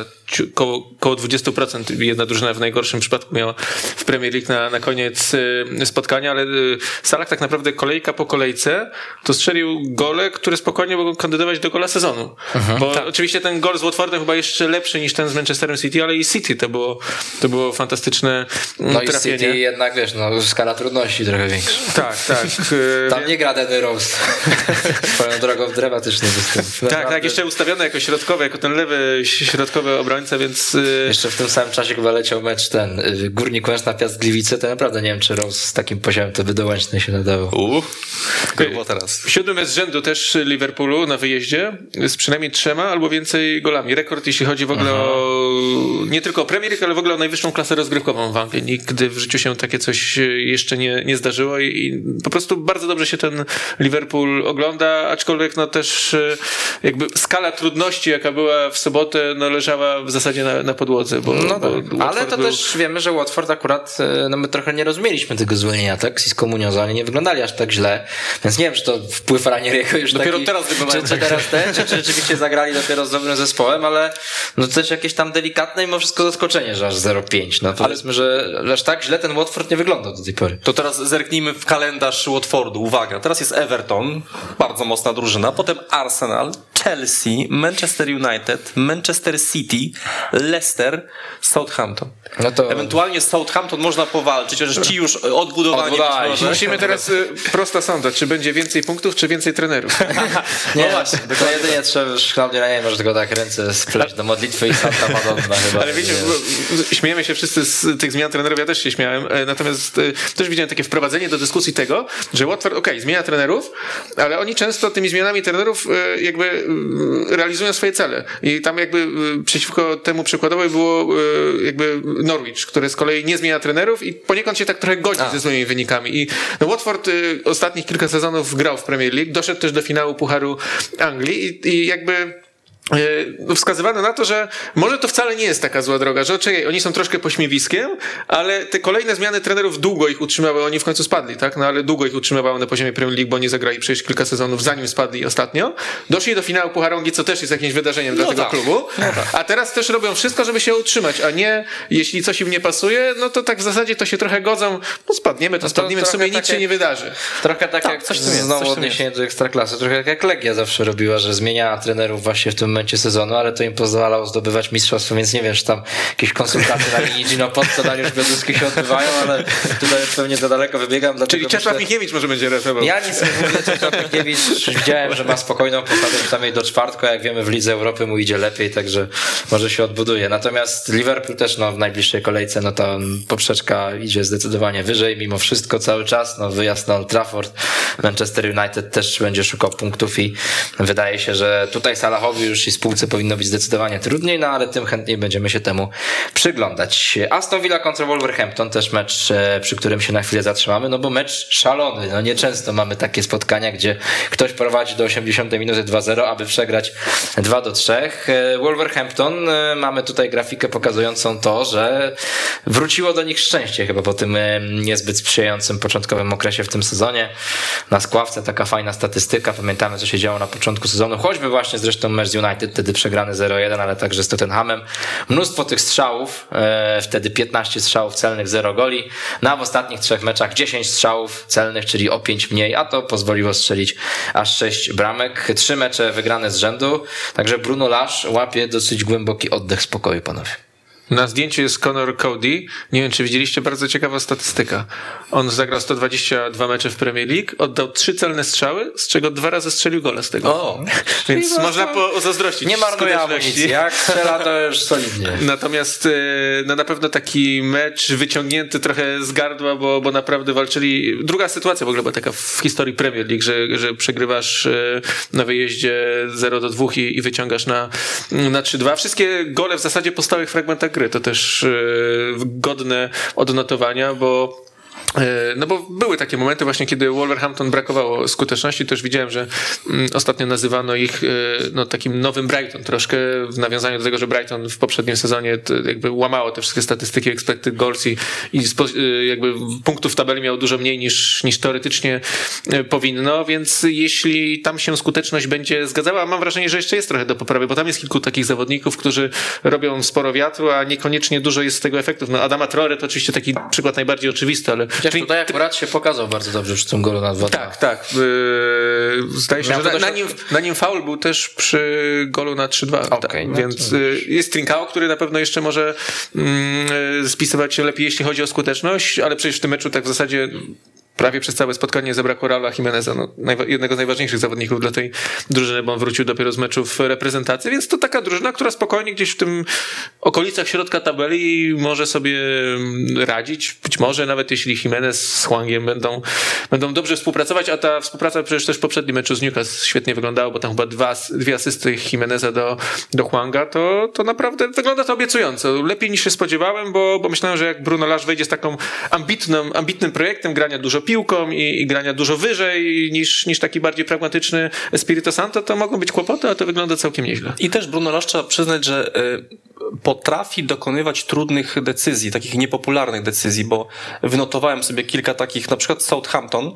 koło, koło dwadzieścia procent jedna drużyna w najgorszym przypadku miała w Premier League na, na koniec spotkania, ale Salah tak naprawdę kolejka po kolejce to strzelił gole, które spokojnie mogą kandydować do gola sezonu. Mhm, bo tak. Oczywiście ten gol z Watfordem chyba jeszcze lepszy niż ten z Manchesterem City, ale i City to było, to było fantastyczne no trafienie. No i City jednak, wiesz, no, skala trudności trochę większa. Tak, tak. Tam nie gra Danny Rose. Swoją drogą dramatyczny występ. Naprawdę. Tak, tak, jeszcze ustawiony jako środkowy, jako ten lewy środkowy obrońca, więc... Jeszcze w tym samym czasie chyba leciał mecz ten Górnik Łęczna Piast Gliwice, to naprawdę nie wiem, czy Rose z takim poziomem to by do Łęcznej się nadało. Grubo teraz. Siódmy mecz z rzędu też Liverpoolu na wyjeździe z przynajmniej trzema albo więcej golami. Rekord, jeśli chodzi w ogóle Aha. o... nie tylko o Premier League, ale w ogóle o najwyższą klasę rozgrywkową w Anglii. Nigdy w życiu się takie coś jeszcze nie, nie zdarzyło i, i po prostu bardzo dobrze się ten Liverpool ogląda, aczkolwiek no też jakby skala trudności, jaka była w sobotę, no leżała w zasadzie na, na podłodze. Bo, no bo tak. Ale to był... też wiemy, że Watford akurat, no my trochę nie rozumieliśmy tego zwolnienia, tak? Cisco Munioza, oni nie wyglądali aż tak źle, więc nie wiem, czy to wpływ Ranieriego już dopiero taki... Dopiero teraz czy, czy teraz ten, czy, czy rzeczywiście zagrali dopiero z dobrym zespołem, ale no też jakieś tam delikatne i mimo wszystko zaskoczenie, że aż zero pięć. No powiedzmy, ale... że aż tak źle ten Watford nie wyglądał do tej pory. To teraz zerknijmy w kalendarz Watford. Fordu, uwaga, teraz jest Everton, bardzo mocna drużyna, potem Arsenal, Chelsea, Manchester United, Manchester City, Leicester, Southampton. No to... Ewentualnie z Southampton można powalczyć, chociaż ci już odbudowani. Musimy teraz y, prosta sonda, czy będzie więcej punktów, czy więcej trenerów. Nie, no właśnie, to dokładnie. Jedynie trzeba już chłopnie na nie może tylko tak ręce spleć do modlitwy i Santa Madonna chyba. Ale wiecie, śmiejemy się wszyscy z tych zmian trenerów, ja też się śmiałem, natomiast y, też widziałem takie wprowadzenie do dyskusji tego, że Watford, okej, okay, zmienia trenerów, ale oni często tymi zmianami trenerów jakby realizują swoje cele. I tam jakby przeciwko temu przykładowi było jakby Norwich, który z kolei nie zmienia trenerów i poniekąd się tak trochę godzi A. ze swoimi wynikami. I no Watford ostatnich kilka sezonów grał w Premier League, doszedł też do finału Pucharu Anglii i, i jakby... wskazywano na to, że może to wcale nie jest taka zła droga, że czekaj, oni są troszkę pośmiewiskiem, ale te kolejne zmiany trenerów długo ich utrzymały, oni w końcu spadli, tak? No ale długo ich utrzymywały na poziomie Premier League, bo oni zagrali przecież kilka sezonów, zanim spadli ostatnio. Doszli do finału Pucharu Anglii, co też jest jakimś wydarzeniem no dla tak. tego klubu. No tak. A teraz też robią wszystko, żeby się utrzymać, a nie, jeśli coś im nie pasuje, no to tak w zasadzie to się trochę godzą, no spadniemy, to, no to spadniemy, w sumie nic takie, się nie wydarzy. Trochę tak, tak jak coś znowu odniesienie do ekstraklasy, trochę tak jak Legia zawsze robiła, że zmieniała trenerów właśnie w tym momencie sezonu, ale to im pozwalało zdobywać mistrzostwo, więc nie wiem, czy tam jakieś konsultacje na linii Gino Pozzo, Dariusz Grodzicki się odbywają, ale tutaj pewnie za daleko wybiegam. Dlatego czyli Czesław Michniewicz może będzie ratował. Ja nic nie mówię, Czesław Michniewicz widziałem, że ma spokojną posadę, przynajmniej do czwartku, a jak wiemy w Lidze Europy mu idzie lepiej, także może się odbuduje. Natomiast Liverpool też no, w najbliższej kolejce, no ta poprzeczka idzie zdecydowanie wyżej, mimo wszystko cały czas, no wyjazd na Old Trafford, Manchester United też będzie szukał punktów i wydaje się, że tutaj Salahowi już i spółce powinno być zdecydowanie trudniej, no ale tym chętniej będziemy się temu przyglądać. Aston Villa kontra Wolverhampton, też mecz, przy którym się na chwilę zatrzymamy, no bo mecz szalony. No nieczęsto mamy takie spotkania, gdzie ktoś prowadzi do osiemdziesiątej minuty dwa zero, aby przegrać dwa do trzech. Wolverhampton, mamy tutaj grafikę pokazującą to, że wróciło do nich szczęście chyba po tym niezbyt sprzyjającym początkowym okresie w tym sezonie. Na skławce taka fajna statystyka, pamiętamy co się działo na początku sezonu, choćby właśnie zresztą mecz z United, wtedy przegrany zero jeden, ale także z Tottenhamem. Mnóstwo tych strzałów, e, wtedy piętnaście strzałów celnych, zero goli. Na w ostatnich trzech meczach dziesięć strzałów celnych, czyli o pięć mniej, a to pozwoliło strzelić aż sześć bramek. Trzy mecze wygrane z rzędu, także Bruno Lage łapie dosyć głęboki oddech spokoju, panowie. Na zdjęciu jest Conor Cody. Nie wiem, czy widzieliście, bardzo ciekawa statystyka. On zagrał sto dwadzieścia dwa mecze w Premier League, oddał trzy celne strzały, z czego dwa razy strzelił gola z tego. O, więc właśnie... można po- zazdrościć. Nie marnuje amunicji. Jak strzela, to już solidnie. Natomiast no, na pewno taki mecz wyciągnięty trochę z gardła, bo, bo naprawdę walczyli. Druga sytuacja w ogóle była taka w historii Premier League, że, że przegrywasz na wyjeździe zero do dwóch i, i wyciągasz na, na trzy dwa. Wszystkie gole w zasadzie po stałych fragmentach gry. To też yy, godne odnotowania, bo no bo były takie momenty właśnie, kiedy Wolverhampton brakowało skuteczności. Też widziałem, że ostatnio nazywano ich no, takim nowym Brighton troszkę, w nawiązaniu do tego, że Brighton w poprzednim sezonie jakby łamało te wszystkie statystyki expected goals i, i jakby punktów w tabeli miał dużo mniej niż, niż teoretycznie powinno, więc jeśli tam się skuteczność będzie zgadzała, a mam wrażenie, że jeszcze jest trochę do poprawy, bo tam jest kilku takich zawodników, którzy robią sporo wiatru, a niekoniecznie dużo jest z tego efektów. No Adama Traoré to oczywiście taki przykład najbardziej oczywisty, ale chociaż tutaj akurat się pokazał bardzo dobrze przy tym golu na dwa dwa. Tak, tak. Yy, zdaje się, miał że na, na, nim, na nim faul był też przy golu na trzy dwa. Okay, tak. No więc y, jest Trincao, który na pewno jeszcze może y, spisywać się lepiej, jeśli chodzi o skuteczność, ale przecież w tym meczu tak w zasadzie prawie przez całe spotkanie zabrakło Raula Jimeneza, no, najwa- jednego z najważniejszych zawodników dla tej drużyny, bo on wrócił dopiero z meczów reprezentacji, więc to taka drużyna, która spokojnie gdzieś w tym okolicach środka tabeli może sobie radzić, być może nawet jeśli Jimenez z Hwangiem będą, będą dobrze współpracować, a ta współpraca przecież też w poprzednim meczu z Newcastle świetnie wyglądała, bo tam chyba dwa, dwie asysty Jimeneza do, do Hwanga, to, to naprawdę wygląda to obiecująco, lepiej niż się spodziewałem, bo, bo myślałem, że jak Bruno Lage wejdzie z taką ambitną, ambitnym projektem grania dużo piłką i, i grania dużo wyżej niż, niż taki bardziej pragmatyczny Espirito Santo, to mogą być kłopoty, a to wygląda całkiem nieźle. I też Bruno Lage, trzeba przyznać, że y, potrafi dokonywać trudnych decyzji, takich niepopularnych decyzji, bo wynotowałem sobie kilka takich, na przykład Southampton,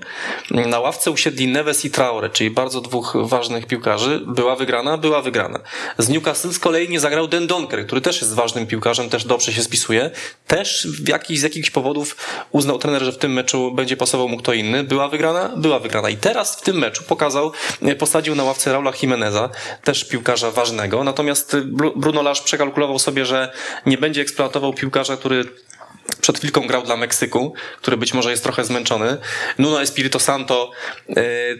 na ławce usiedli Neves i Traoré, czyli bardzo dwóch ważnych piłkarzy, była wygrana, była wygrana. Z Newcastle z kolei nie zagrał Den Donker, który też jest ważnym piłkarzem, też dobrze się spisuje, też w jakich, z jakichś powodów uznał trener, że w tym meczu będzie pasował mu kto inny, była wygrana, była wygrana. I teraz w tym meczu pokazał, posadził na ławce Raula Jimeneza, też piłkarza ważnego, natomiast Bruno Lage przekalkulował sobie, że nie będzie eksploatował piłkarza, który przed chwilką grał dla Meksyku, który być może jest trochę zmęczony. Nuno Espirito Santo yy,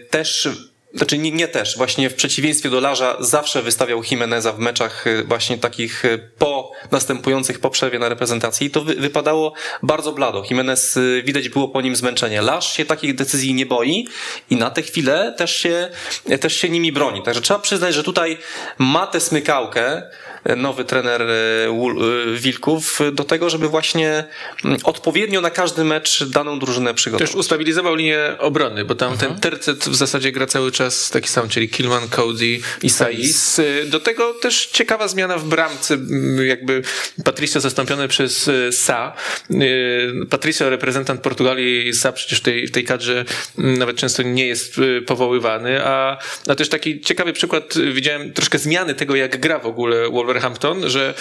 też Znaczy nie, nie też, właśnie w przeciwieństwie do Lage'a zawsze wystawiał Jimeneza w meczach właśnie takich po następujących po przerwie na reprezentacji i to wy, wypadało bardzo blado. Jimenez, widać było po nim zmęczenie. Lage się takich decyzji nie boi i na tę chwilę też się, też się nimi broni. Także trzeba przyznać, że tutaj ma tę smykałkę nowy trener Wilków do tego, żeby właśnie odpowiednio na każdy mecz daną drużynę przygotować. Też ustabilizował linię obrony, bo tam mhm. ten tercet w zasadzie gra cały czas taki sam, czyli Kilman, Cody i Saiz. Do tego też ciekawa zmiana w bramce, jakby Patricio zastąpiony przez Sa. Patricio, reprezentant Portugalii, Sa przecież w tej, w tej kadrze nawet często nie jest powoływany, a, a też taki ciekawy przykład, widziałem troszkę zmiany tego, jak gra w ogóle Wolverhampton, że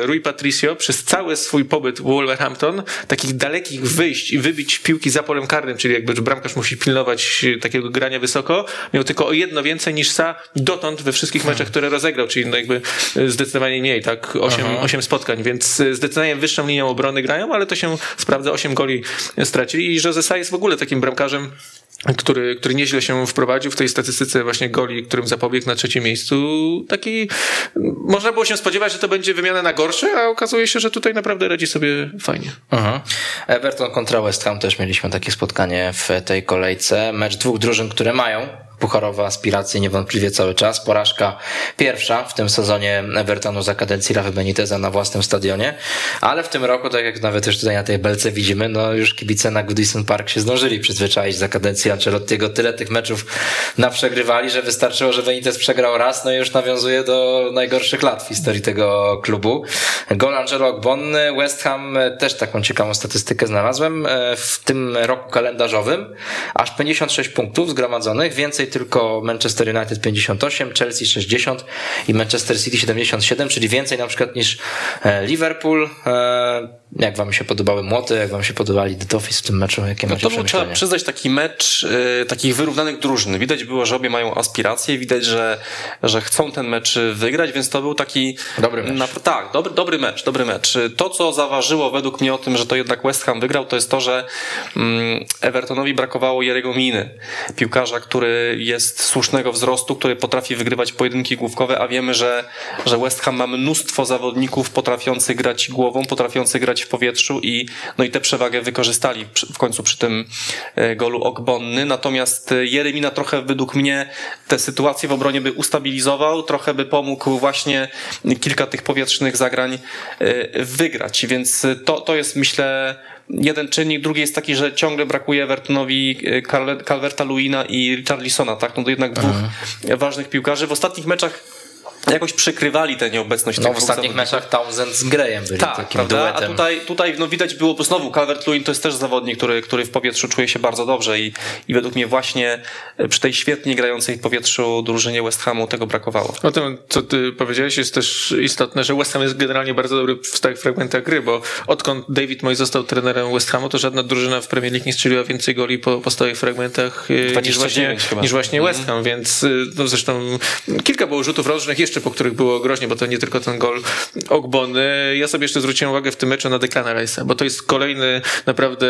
e, Rui Patricio przez cały swój pobyt w Wolverhampton takich dalekich wyjść i wybić piłki za polem karnym, czyli jakby bramkarz musi pilnować takiego grania wysoko, miał tylko o jedno więcej niż Sa dotąd we wszystkich meczach, które rozegrał, czyli no jakby zdecydowanie mniej, tak? osiem spotkań, więc zdecydowanie wyższą linią obrony grają, ale to się sprawdza, osiem goli stracili i Jose Sa jest w ogóle takim bramkarzem, który, który nieźle się wprowadził w tej statystyce właśnie goli, którym zapobiegł na trzecim miejscu. Taki można było się spodziewać, że to będzie wymiana na gorsze, a okazuje się, że tutaj naprawdę radzi sobie fajnie. Mhm. Everton kontra West Ham, też mieliśmy takie spotkanie w tej kolejce. Mecz dwóch drużyn, które mają pucharowe aspiracje niewątpliwie cały czas. Porażka pierwsza w tym sezonie Evertonu za kadencji Rafa Beniteza na własnym stadionie, ale w tym roku, tak jak nawet już tutaj na tej belce widzimy, no już kibice na Goodison Park się zdążyli przyzwyczaić za kadencji Ancelottiego. Tyle tych meczów naprzegrywali, że wystarczyło, że Benitez przegrał raz, no i już nawiązuje do najgorszych lat w historii tego klubu. Gol Angelo Ogbonny. West Ham też taką ciekawą statystykę znalazłem. W tym roku kalendarzowym aż pięćdziesiąt sześć punktów zgromadzonych, więcej tylko Manchester United pięćdziesiąt osiem, Chelsea sześćdziesiąt i Manchester City siedemdziesiąt siedem, czyli więcej na przykład niż Liverpool. Jak wam się podobały młoty, jak wam się podobali The Toffees w tym meczu? Jakie no to był, trzeba przyznać, taki mecz yy, takich wyrównanych drużyn. Widać było, że obie mają aspiracje, widać, że, że chcą ten mecz wygrać, więc to był taki... Dobry mecz. Na, tak, dobry, dobry mecz, dobry mecz. To, co zaważyło według mnie o tym, że to jednak West Ham wygrał, to jest to, że mm, Evertonowi brakowało Jerego Miny, piłkarza, który jest słusznego wzrostu, który potrafi wygrywać pojedynki główkowe, a wiemy, że, że West Ham ma mnóstwo zawodników potrafiących grać głową, potrafiących grać w powietrzu i, no i tę przewagę wykorzystali w końcu przy tym golu Ogbonny. Natomiast Jeremina trochę według mnie tę sytuację w obronie by ustabilizował, trochę by pomógł właśnie kilka tych powietrznych zagrań wygrać. Więc to, to jest, myślę, jeden czynnik. Drugi jest taki, że ciągle brakuje Evertonowi Calverta-Lewina i Richarlisona, tak? No to jednak dwóch Aha. ważnych piłkarzy. W ostatnich meczach jakoś przykrywali tę nieobecność. No, w ostatnich meczach Townsend z Grayem byli tak, takim prawda? duetem. A tutaj, tutaj no, widać było, bo znowu Calvert-Lewin to jest też zawodnik, który, który w powietrzu czuje się bardzo dobrze i, i według mnie właśnie przy tej świetnie grającej w powietrzu drużynie West Hamu tego brakowało. O tym, co ty powiedziałeś, jest też istotne, że West Ham jest generalnie bardzo dobry w stałych fragmentach gry, bo odkąd David Moyes został trenerem West Hamu, to żadna drużyna w Premier League nie strzeliła więcej goli po, po stałych fragmentach niż właśnie, niż właśnie West Ham, mm. więc no, zresztą kilka było rzutów rożnych jeszcze, po których było groźnie, bo to nie tylko ten gol Ogbony. Ja sobie jeszcze zwróciłem uwagę w tym meczu na Declana Rice'a, bo to jest kolejny naprawdę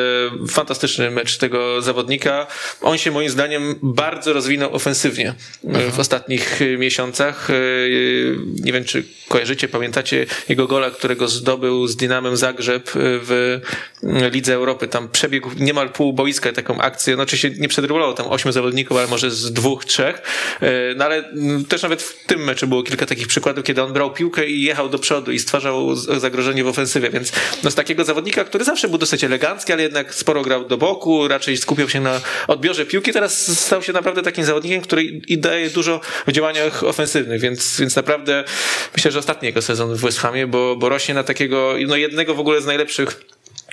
fantastyczny mecz tego zawodnika. On się moim zdaniem bardzo rozwinął ofensywnie Aha. w ostatnich miesiącach. Nie wiem, czy kojarzycie, pamiętacie jego gola, którego zdobył z Dynamem Zagrzeb w Lidze Europy. Tam przebiegł niemal pół boiska taką akcję. No oczywiście nie przedrybulował tam ośmiu zawodników, ale może z dwóch, trzech. No ale też nawet w tym meczu było kilka takich przykładów, kiedy on brał piłkę i jechał do przodu i stwarzał zagrożenie w ofensywie, więc no z takiego zawodnika, który zawsze był dosyć elegancki, ale jednak sporo grał do boku, raczej skupiał się na odbiorze piłki, teraz stał się naprawdę takim zawodnikiem, który i daje dużo w działaniach ofensywnych, więc, więc naprawdę myślę, że ostatni jego sezon w West Hamie, bo, bo rośnie na takiego, no jednego w ogóle z najlepszych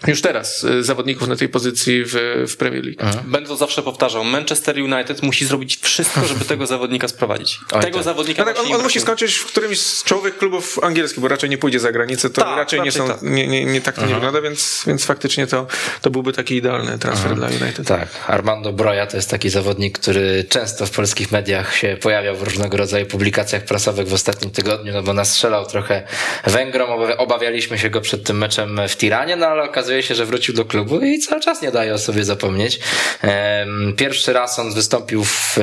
już teraz zawodników na tej pozycji w, w Premier League. Aha. Będę to zawsze powtarzał. Manchester United musi zrobić wszystko, żeby tego zawodnika sprowadzić. Oj, tego tak. zawodnika. No tak, on, on musi skończyć w którymś z czołowych klubów angielskich, bo raczej nie pójdzie za granicę. To Ta, raczej, raczej nie są, tak, nie, nie, nie, tak to Aha. nie wygląda, więc, więc faktycznie to, to byłby taki idealny transfer Aha. dla United. Tak. Armando Broja to jest taki zawodnik, który często w polskich mediach się pojawiał w różnego rodzaju publikacjach prasowych w ostatnim tygodniu, no bo nastrzelał trochę Węgrom. Obawialiśmy się go przed tym meczem w Tiranie, no ale okazuje się, że wrócił do klubu i cały czas nie daje o sobie zapomnieć. Pierwszy raz on wystąpił w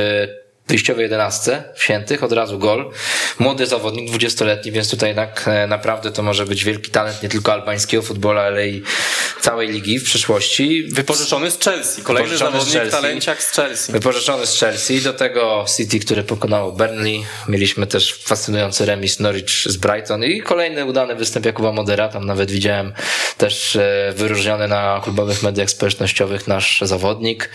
wyjściowej jedenastce wziętych, od razu gol. Młody zawodnik, dwudziestoletni, więc tutaj jednak naprawdę to może być wielki talent nie tylko albańskiego futbola, ale i całej ligi w przyszłości. Wypożyczony z Chelsea. Kolejny zawodnik w talenciach z Chelsea. Wypożyczony z Chelsea. Do tego City, które pokonało Burnley. Mieliśmy też fascynujący remis Norwich z Brighton i kolejny udany występ Jakuba Modera. Tam nawet widziałem też wyróżniony na klubowych mediach społecznościowych nasz zawodnik.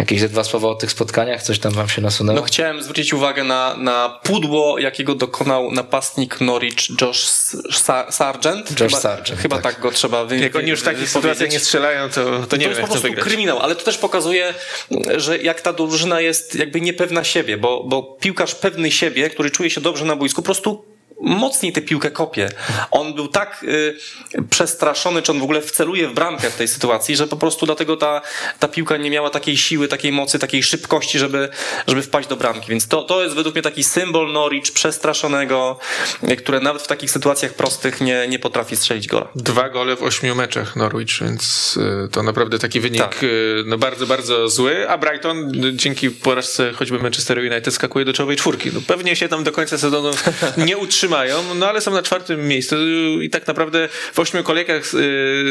Jakieś dwa słowa o tych spotkaniach? Coś tam wam się nasunęło? No chciałem zwrócić uwagę na, na pudło, jakiego dokonał napastnik Norwich Josh Sargent. Josh chyba, Sargent, chyba tak. tak go trzeba wymienić. Jak oni już w takich sytuacjach nie strzelają, to, to nie wiem, jak to wygrać. To jest po prostu kryminał, ale to też pokazuje, że jak ta drużyna jest jakby niepewna siebie, bo, bo piłkarz pewny siebie, który czuje się dobrze na boisku, po prostu mocniej tę piłkę kopie. On był tak y, przestraszony, czy on w ogóle wceluje w bramkę w tej sytuacji, że po prostu dlatego ta, ta piłka nie miała takiej siły, takiej mocy, takiej szybkości, żeby, żeby wpaść do bramki. Więc to, to jest według mnie taki symbol Norwich przestraszonego, które nawet w takich sytuacjach prostych nie, nie potrafi strzelić gola. Dwa gole w ośmiu meczach Norwich, więc y, to naprawdę taki wynik tak. y, no bardzo, bardzo zły, a Brighton y, dzięki porażce choćby Manchesteru United skakuje do czołowej czwórki. No, pewnie się tam do końca sezonu nie utrzyma mają, no ale są na czwartym miejscu i tak naprawdę w ośmiu kolejkach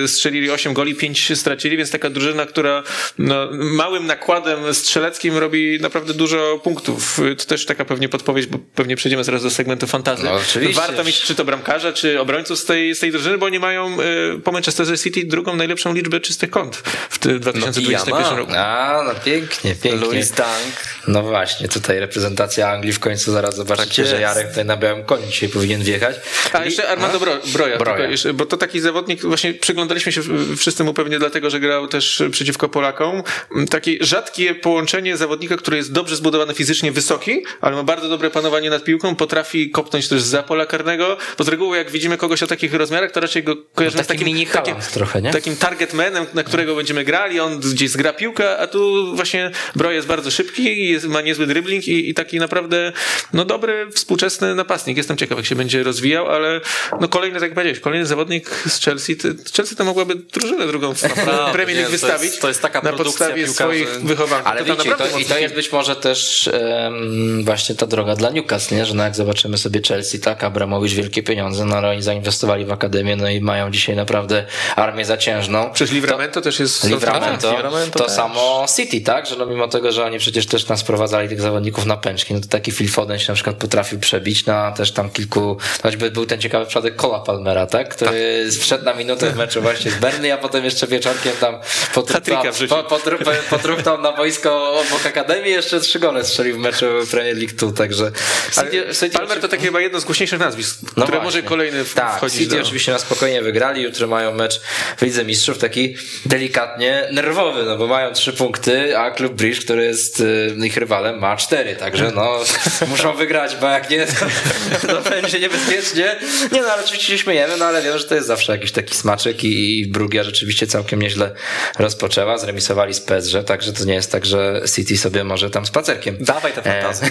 strzelili osiem goli, pięć stracili, więc taka drużyna, która no, małym nakładem strzeleckim robi naprawdę dużo punktów. To też taka pewnie podpowiedź, bo pewnie przejdziemy zaraz do segmentu fantasy. No, oczywiście. Warto mieć czy to bramkarza, czy obrońców z tej, z tej drużyny, bo oni mają po Manchesterze City drugą najlepszą liczbę czystych kąt w dwa tysiące dwudziestym pierwszym no, roku. A, no pięknie, pięknie. Louis Dunk. No właśnie, tutaj reprezentacja Anglii w końcu zaraz zobaczycie, tak że Jarek tutaj na białym kącie dzisiaj powinien wjechać. A jeszcze Armando Broja, Broja, Broja. Tylko jeszcze, bo to taki zawodnik, właśnie przyglądaliśmy się wszyscy mu pewnie dlatego, że grał też przeciwko Polakom. Takie rzadkie połączenie zawodnika, który jest dobrze zbudowany fizycznie, wysoki, ale ma bardzo dobre panowanie nad piłką, potrafi kopnąć też za pola karnego, bo z reguły jak widzimy kogoś o takich rozmiarach, to raczej go kojarzymy z takim, takim, trochę, nie? Takim target manem, na którego będziemy grali, on gdzieś zgra piłkę, a tu właśnie Broja jest bardzo szybki, jest, ma niezły dribbling i, i taki naprawdę no dobry, współczesny napastnik. Jestem ciekaw, jak się będzie rozwijał, ale no kolejny, tak jak powiedziałeś, kolejny zawodnik z Chelsea. Ty, Chelsea to mogłaby drużynę drugą w no, Premier League wystawić. To jest, to jest taka na podstawie piłka, swoich że... wychowanków. Ale to wiecie, to, i to jest być może też um, właśnie ta droga dla Newcastle, nie? Że no jak zobaczymy sobie Chelsea, tak, Abramowicz wielkie pieniądze, no ale oni zainwestowali w akademię, no i mają dzisiaj naprawdę armię zaciężną. Przecież Livramento też jest... Livramento. Livramento to też. Samo City, tak? Że no mimo tego, że oni przecież też nas prowadzali tych zawodników na pęczki, no to taki Phil Foden się na przykład potrafił przebić na też tam kilku... Choćby był ten ciekawy przypadek Cole'a Palmera, tak? Który tak. wszedł na minutę w meczu właśnie z Burnley, a potem jeszcze wieczorkiem tam potruchtał po, potru, potru, na boisko obok Akademii, jeszcze trzy gole strzelił w meczu Premier League dwa, także... City, City Palmer to takie chyba jedno z głośniejszych nazwisk, no które właśnie. Może kolejny w, tak, wchodzić. City do... oczywiście na spokojnie wygrali, jutro mają mecz w Lidze Mistrzów, taki delikatnie nerwowy, no bo mają trzy punkty, a klub Bridge, który jest ich rywalem, ma cztery, także no muszą wygrać, bo jak nie, to, to będzie niebezpiecznie. Nie no, ale oczywiście się śmiejemy, no ale wiem, że to jest zawsze jakiś taki smaczek i, i Brugia rzeczywiście całkiem nieźle rozpoczęła, zremisowali z P S G, także to nie jest tak, że City sobie może tam spacerkiem. Dawaj tę fantazję.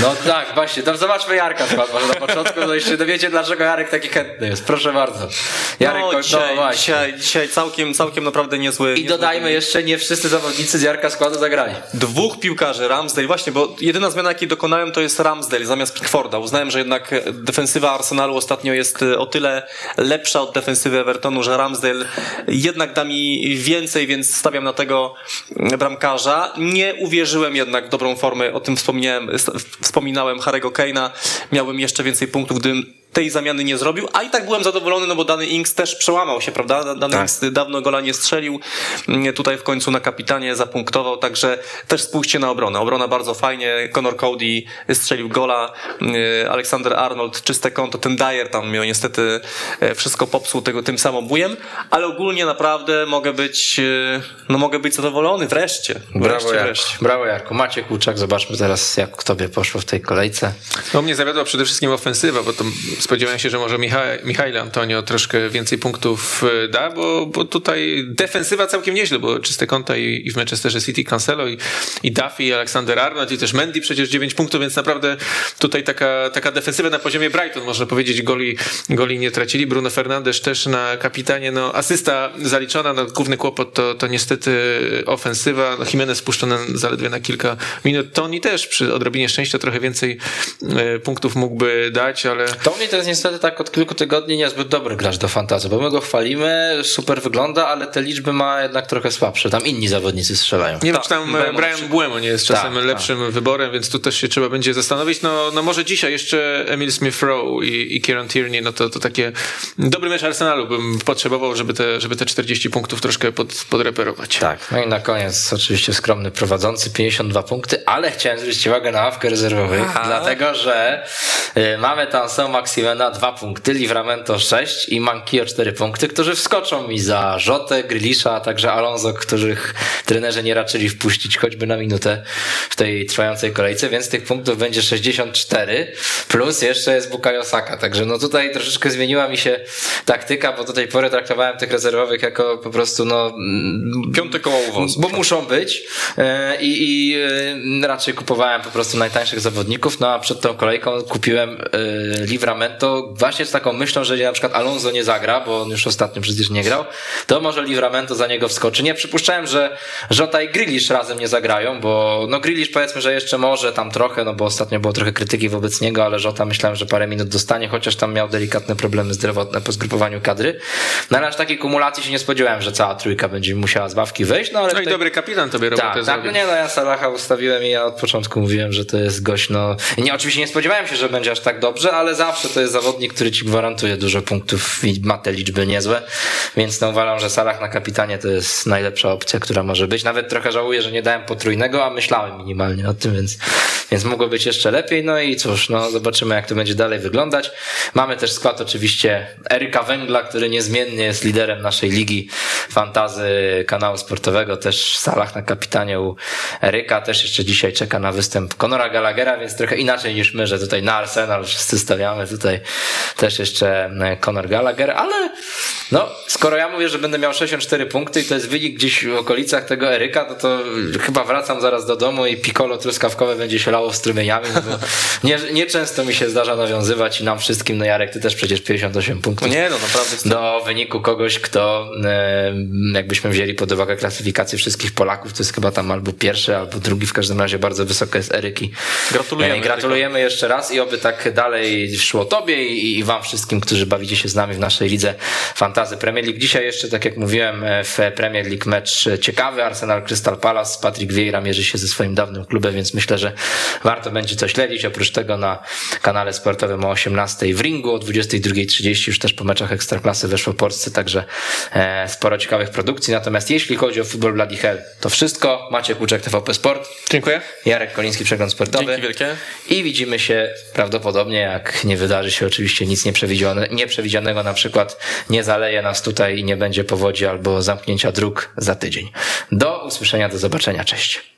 No tak, właśnie, no, zobaczmy Jarka może na początku, no i się dowiecie, dlaczego Jarek taki chętny jest. Proszę bardzo. Jarek, no, kończy, dzisiaj, no dzisiaj, dzisiaj całkiem, całkiem naprawdę niezły. I niezły dodajmy ten... jeszcze, nie wszyscy zawodnicy z Jarka składu zagrali. Dwóch piłkarzy, Ramsdale, właśnie, bo jedyna zmiana, jakiej dokonałem, to jest Ramsdale zamiast Pickforda. Uznałem, że jednak defensywa Arsenalu ostatnio jest o tyle lepsza od defensywy Evertonu, że Ramsdale jednak da mi więcej, więc stawiam na tego bramkarza. Nie uwierzyłem jednak w dobrą formę, o tym wspomniałem, wspominałem Harry'ego Kane'a, miałbym jeszcze więcej punktów, gdybym tej zamiany nie zrobił, a i tak byłem zadowolony, no bo dany Ings też przełamał się, prawda? Dany tak. Ings dawno gola nie strzelił, tutaj w końcu na kapitanie zapunktował, także też spójrzcie na obronę. Obrona bardzo fajnie, Conor Cody strzelił gola, Alexander Arnold czyste konto, ten Dyer tam miał niestety wszystko popsuł tego, tym samobujem, ale ogólnie naprawdę mogę być, no mogę być zadowolony, wreszcie. Brawo, wreszcie, Jarku. Wreszcie. Brawo Jarku. Maciek Łuczak, zobaczmy teraz jak tobie poszło w tej kolejce. No mnie zawiodła przede wszystkim ofensywa, bo to spodziewałem się, że może Micha- Michail Antonio troszkę więcej punktów da, bo, bo tutaj defensywa całkiem nieźle, bo czyste konta i, i w Manchesterze City Cancelo i, i Duffy i Alexander Arnold i też Mendy przecież dziewięć punktów, więc naprawdę tutaj taka, taka defensywa na poziomie Brighton, można powiedzieć, goli, goli nie tracili. Bruno Fernandes też na kapitanie, no asysta zaliczona, no główny kłopot to, to niestety ofensywa, no, Jimenez spuszczony zaledwie na kilka minut, Toni też przy odrobinie szczęścia trochę więcej e, punktów mógłby dać, ale... Toni to jest niestety tak od kilku tygodni niezbyt dobry gracz do fantasy, bo my go chwalimy, super wygląda, ale te liczby ma jednak trochę słabsze, tam inni zawodnicy strzelają. Nie wiem, czy tam Buemo, Brian Buemo nie jest czasem ta, lepszym ta. wyborem, więc tu też się trzeba będzie zastanowić, no, no może dzisiaj jeszcze Emil Smith-Rowe i, i Kieran Tierney, no to, to takie dobry mecz Arsenalu bym potrzebował, żeby te, żeby te czterdzieści punktów troszkę pod, podreperować. Tak, no i na koniec oczywiście skromny prowadzący, pięćdziesiąt dwa punkty, ale chciałem zwrócić uwagę na ławkę rezerwowych, Aha. dlatego, że y, mamy tam są Maximena dwa punkty, Livramento sześć i Mankio cztery punkty, którzy wskoczą mi za Rzotę, Grilisza, a także Alonso, których trenerzy nie raczyli wpuścić choćby na minutę w tej trwającej kolejce, więc tych punktów będzie sześćdziesiąt cztery, plus jeszcze jest Bukayo Saka, także no tutaj troszeczkę zmieniła mi się taktyka, bo do tej pory traktowałem tych rezerwowych jako po prostu no... Piąte koło wąsów. Bo muszą być i, i raczej kupowałem po prostu najtańszych zawodników, no a przed tą kolejką kupiłem Livramento to właśnie z taką myślą, że na przykład Alonso nie zagra, bo on już ostatnio przecież nie grał, to może Livramento za niego wskoczy. Nie przypuszczałem, że Jota i Grealish razem nie zagrają, bo no Grealish powiedzmy, że jeszcze może tam trochę, no bo ostatnio było trochę krytyki wobec niego, ale Jota myślałem, że parę minut dostanie, chociaż tam miał delikatne problemy zdrowotne po zgrupowaniu kadry. Na razie takiej kumulacji się nie spodziewałem, że cała trójka będzie musiała z bawki wyjść. No ale no tutaj... i dobry kapitan tobie robotę tak, zrobił. Tak, no nie, no ja Salaha ustawiłem i ja od początku mówiłem, że to jest gość, no nie, oczywiście nie spodziewałem się, że będzie aż tak dobrze, ale zawsze to jest zawodnik, który ci gwarantuje dużo punktów i ma te liczby niezłe, więc no uważam, że Salah na kapitanie to jest najlepsza opcja, która może być. Nawet trochę żałuję, że nie dałem potrójnego, a myślałem minimalnie o tym, więc więc mogło być jeszcze lepiej. No i cóż, no zobaczymy, jak to będzie dalej wyglądać. Mamy też skład oczywiście Eryka Węgla, który niezmiennie jest liderem naszej ligi fantasy kanału sportowego, też w salach na kapitanie u Eryka. Też jeszcze dzisiaj czeka na występ Conora Gallaghera, więc trochę inaczej niż my, że tutaj na Arsenal wszyscy stawiamy, tutaj też jeszcze Conor Gallagher, ale no, skoro ja mówię, że będę miał sześćdziesiąt cztery punkty i to jest wynik gdzieś w okolicach tego Eryka, to, to chyba wracam zaraz do domu i piccolo truskawkowe będzie się lało strumieniami, no bo nie, nie często mi się zdarza nawiązywać i nam wszystkim, no Jarek, ty też przecież pięćdziesiąt osiem punktów. Nie, no naprawdę. Do wyniku kogoś, kto jakbyśmy wzięli pod uwagę klasyfikację wszystkich Polaków, to jest chyba tam albo pierwszy, albo drugi, w każdym razie bardzo wysoko jest Eryki. Gratulujemy. Gratulujemy jeszcze raz i oby tak dalej szło tobie i wam wszystkim, którzy bawicie się z nami w naszej lidze fantasy Premier League. Dzisiaj jeszcze, tak jak mówiłem, w Premier League mecz ciekawy. Arsenal Crystal Palace. Patrick Vieira mierzy się ze swoim dawnym klubem, więc myślę, że warto będzie to śledzić. Oprócz tego na kanale sportowym o osiemnastej w Ringu, o dwudziestej drugiej trzydzieści już też po meczach Ekstraklasy weszło w Polsce, także sporo ciekawych produkcji. Natomiast jeśli chodzi o Football Bloody Hell, to wszystko. Maciek Łuczak, T V P Sport. Dziękuję. Jarek Koliński, Przegląd Sportowy. Dzięki wielkie. I widzimy się prawdopodobnie, jak nie wydarzy się oczywiście nic nieprzewidziane, nieprzewidzianego, na przykład nie zaleje nas tutaj i nie będzie powodzi albo zamknięcia dróg, za tydzień. Do usłyszenia, do zobaczenia, cześć.